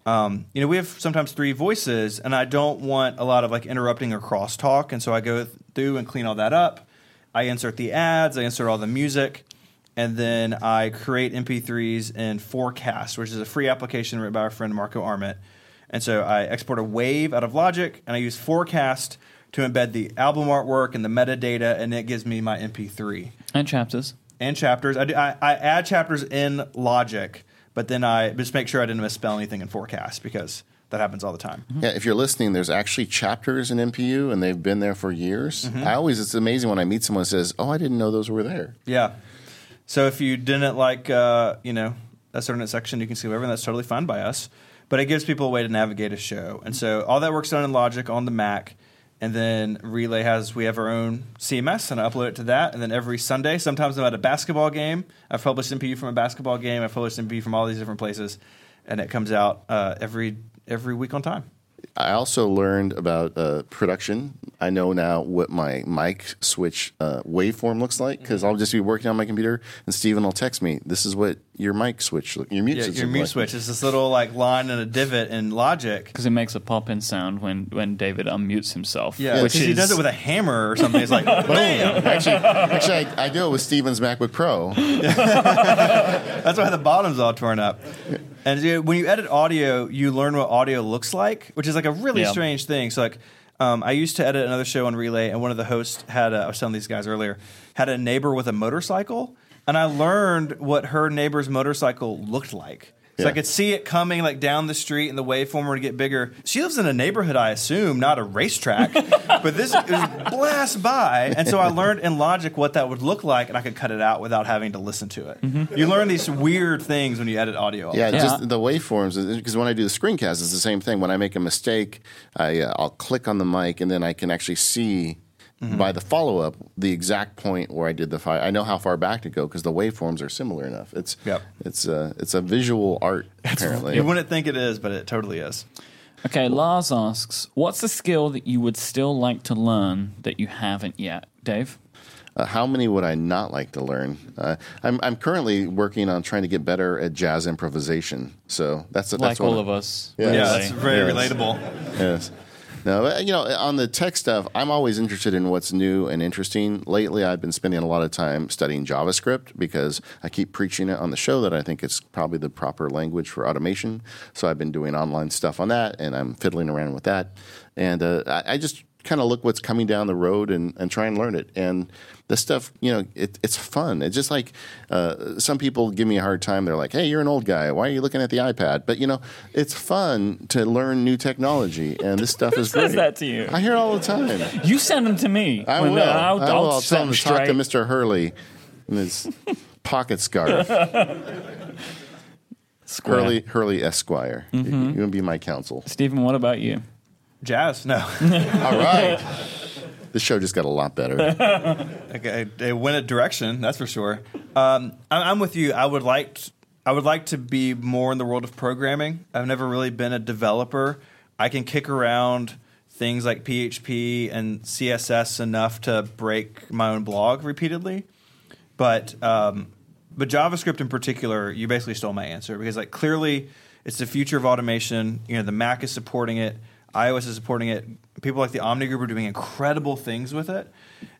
um, you know we have sometimes three voices, and I don't want a lot of like interrupting or crosstalk. And so I go through and clean all that up. I insert the ads, I insert all the music, and then I create M P threes in Forecast, which is a free application written by our friend Marco Arment. And so I export a wave out of Logic, and I use Forecast to embed the album artwork and the metadata, and it gives me my M P three. And chapters. And chapters. I, do, I, I add chapters in Logic, but then I just make sure I didn't misspell anything in Forecast because that happens all the time. Yeah, if you're listening, there's actually chapters in M P U, and they've been there for years. Mm-hmm. I always, it's amazing when I meet someone who says, "Oh, I didn't know those were there." Yeah. So if you didn't like, uh, you know, a certain section, you can see whatever, and that's totally fine by us. But it gives people a way to navigate a show, and so all that works done in Logic on the Mac, and then Relay has we have our own C M S, and I upload it to that, and then every Sunday, sometimes I'm at a basketball game. I've published M P U from a basketball game. I've published M P U from all these different places, and it comes out uh, every. every week on time. I also learned about uh, production. I know now what my mic switch uh, waveform looks like because mm-hmm. I'll just be working on my computer and Stephen will text me, this is what your mic switch, your mute yeah, switch. Your mute like. switch is this little like line and a divot in Logic. Because it makes a pop-in sound when, when David unmutes himself. Yeah, because is... he does it with a hammer or something. It's like, bam! Actually, actually I, I do it with Stephen's MacBook Pro. That's why the bottom's all torn up. And when you edit audio, you learn what audio looks like, which is like a really yeah. strange thing. So like, um, I used to edit another show on Relay, and one of the hosts had a, I was telling these guys earlier, had a neighbor with a motorcycle, and I learned what her neighbor's motorcycle looked like. So yeah. I could see it coming like down the street, and the waveform would get bigger. She lives in a neighborhood, I assume, not a racetrack. But this it was blast by, and so I learned in Logic what that would look like, and I could cut it out without having to listen to it. Mm-hmm. You learn these weird things when you edit audio. Yeah, yeah. Just the waveforms. Because when I do the screencast, it's the same thing. When I make a mistake, I uh, I'll click on the mic, and then I can actually see. Mm-hmm. By the follow-up, the exact point where I did the fire, I know how far back to go because the waveforms are similar enough. It's yep. it's a it's a visual art apparently. You wouldn't think it is, but it totally is. Okay, Lars asks, "What's a skill that you would still like to learn that you haven't yet, Dave?" Uh, how many would I not like to learn? Uh, I'm I'm currently working on trying to get better at jazz improvisation. So that's a, that's like all of us. Yeah, yeah that's very yes. relatable. Yes. No, you know, on the tech stuff, I'm always interested in what's new and interesting. Lately, I've been spending a lot of time studying JavaScript because I keep preaching it on the show that I think it's probably the proper language for automation. So I've been doing online stuff on that, and I'm fiddling around with that. And uh, I, I just kind of look what's coming down the road and, and try and learn it. And this stuff, you know, it, it's fun. It's just like uh, some people give me a hard time. They're like, hey, you're an old guy. Why are you looking at the iPad? But, you know, it's fun to learn new technology, and this stuff is great. Who says that to you? I hear it all the time. You send them to me. I will. I'll, I will. I'll tell them to talk to Mister Hurley in his pocket scarf. Hurley, Hurley Esquire. Mm-hmm. You're going to be my counsel. Stephen, what about you? Jazz? No. All right. The show just got a lot better. Okay, it went a direction, that's for sure. Um, I'm with you. I would like I would like to be more in the world of programming. I've never really been a developer. I can kick around things like P H P and C S S enough to break my own blog repeatedly, but um, but JavaScript in particular, you basically stole my answer because like clearly it's the future of automation. You know, the Mac is supporting it. iOS is supporting it. People like the Omni Group are doing incredible things with it.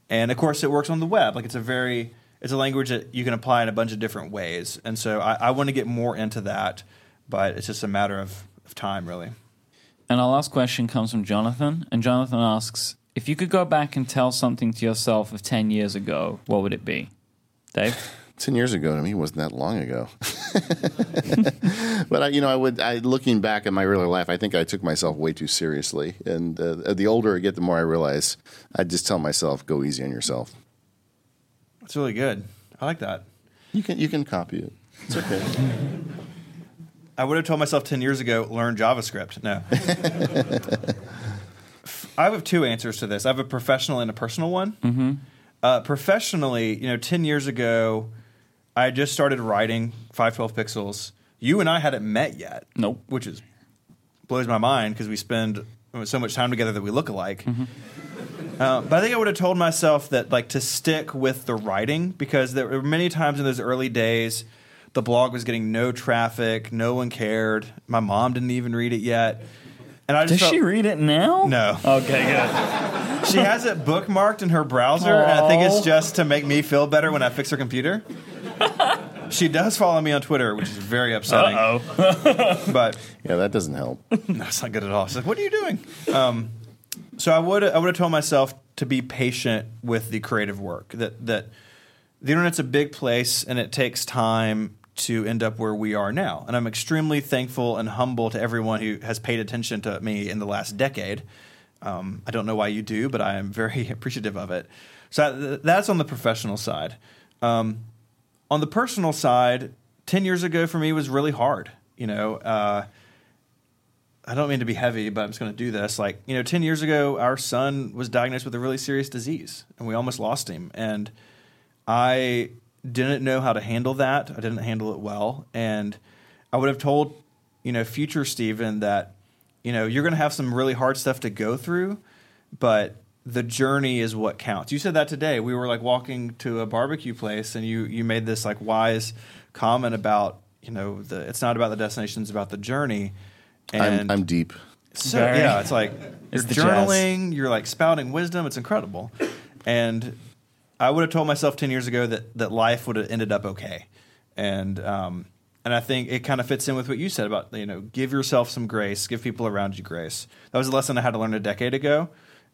And, of course, it works on the web. Like, it's a very – it's a language that you can apply in a bunch of different ways. And so I, I want to get more into that, but it's just a matter of, of time, really. And our last question comes from Jonathan. And Jonathan asks, if you could go back and tell something to yourself of ten years ago, what would it be? Dave? ten years ago to me wasn't that long ago. But, I, you know, I would. I, looking back at my real life, I think I took myself way too seriously. And uh, the older I get, the more I realize I just tell myself, go easy on yourself. That's really good. I like that. You can you can copy it. It's okay. I would have told myself ten years ago, learn JavaScript. No. I have two answers to this. I have a professional and a personal one. Mm-hmm. Uh, professionally, you know, ten years ago, I just started writing five twelve Pixels. You and I hadn't met yet. Nope. Which is blows my mind because we spend so much time together that we look alike. Mm-hmm. uh, but I think I would have told myself that, like, to stick with the writing, because there were many times in those early days the blog was getting no traffic, no one cared. My mom didn't even read it yet. And I just Does felt, she read it now? No. Okay, good. She has it bookmarked in her browser, Aww. And I think it's just to make me feel better when I fix her computer. She does follow me on Twitter, which is very upsetting. Uh-oh. But yeah, that doesn't help. That's not good at all. She's like, what are you doing? Um, so I would I would have told myself to be patient with the creative work, that that the internet's a big place and it takes time to end up where we are now. And I'm extremely thankful and humble to everyone who has paid attention to me in the last decade. Um, I don't know why you do, but I am very appreciative of it. So that's on the professional side. Um, on the personal side, ten years ago for me was really hard. You know, uh, I don't mean to be heavy, but I'm just going to do this. Like, you know, ten years ago, our son was diagnosed with a really serious disease and we almost lost him. And I didn't know how to handle that. I didn't handle it well. And I would have told, you know, future Stephen that, you know, you're going to have some really hard stuff to go through, but the journey is what counts. You said that today. We were like walking to a barbecue place and you, you made this like wise comment about, you know, the, it's not about the destination, it's about the journey. And I'm, I'm deep. So Very. Yeah, it's like it's you're journaling, jazz. You're like spouting wisdom. It's incredible. And I would have told myself ten years ago that, that life would have ended up okay. And um, and I think it kind of fits in with what you said about, you know, give yourself some grace, give people around you grace. That was a lesson I had to learn a decade ago,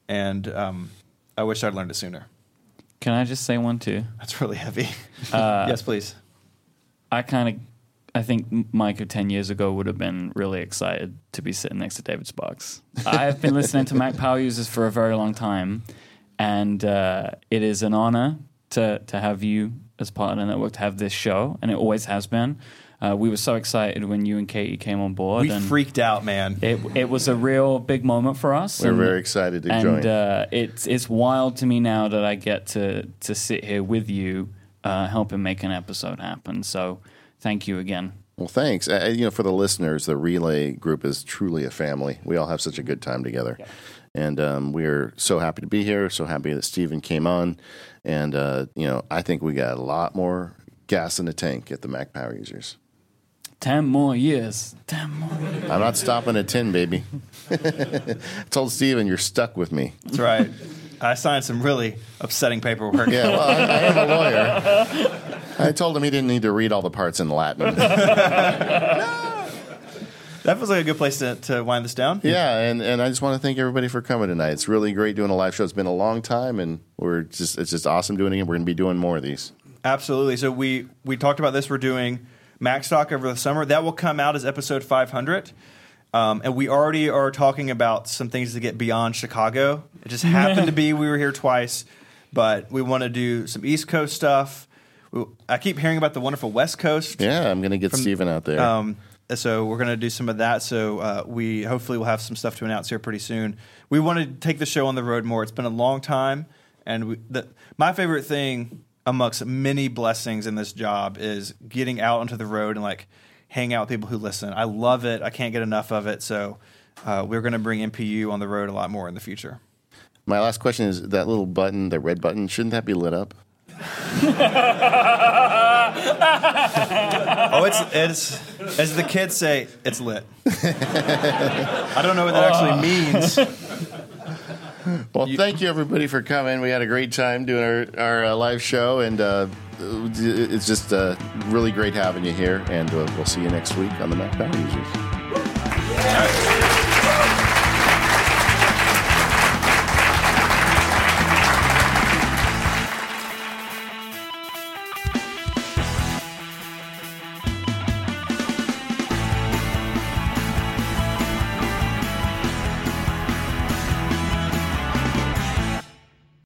and um, I wish I'd learned it sooner. Can I just say one too? That's really heavy. Uh, yes, please. I kind of I think Mike of ten years ago would have been really excited to be sitting next to David Sparks. I have been listening to Mac Power Users for a very long time. And uh, it is an honor to to have you as part of the network, to have this show, and it always has been. Uh, we were so excited when you and Katie came on board. We and freaked out, man. It it was a real big moment for us. We're and, very excited to and, join. And uh, it's, it's wild to me now that I get to, to sit here with you, uh, helping make an episode happen. So thank you again. Well, thanks. I, you know, for the listeners, the Relay group is truly a family. We all have such a good time together. Yeah. And um, we're so happy to be here, so happy that Stephen came on. And, uh, you know, I think we got a lot more gas in the tank at the Mac Power Users. Ten more years. Ten more years. I'm not stopping at ten, baby. I told Stephen, you're stuck with me. That's right. I signed some really upsetting paperwork. Yeah, well, I, I am a lawyer. I told him he didn't need to read all the parts in Latin. No! That feels like a good place to, to wind this down. Yeah, and, and I just want to thank everybody for coming tonight. It's really great doing a live show. It's been a long time, and we're just it's just awesome doing it. We're going to be doing more of these. Absolutely. So we, we talked about this. We're doing Mac Stock over the summer. That will come out as episode five hundred. Um, and we already are talking about some things to get beyond Chicago. It just happened to be we were here twice, but we want to do some East Coast stuff. We, I keep hearing about the wonderful West Coast. Yeah, I'm going to get from, Stephen out there. Um, So we're going to do some of that. So uh, we hopefully will have some stuff to announce here pretty soon. We want to take the show on the road more. It's been a long time. And we, the, my favorite thing amongst many blessings in this job is getting out onto the road and like hang out with people who listen. I love it. I can't get enough of it. So uh, we're going to bring M P U on the road a lot more in the future. My last question is that little button, that red button, shouldn't that be lit up? Oh, it's it's as the kids say, it's lit. I don't know what that uh. actually means. Well, you, thank you everybody for coming. We had a great time doing our our uh, live show, and uh, it's just uh, really great having you here. And uh, we'll see you next week on the Mac Power Users.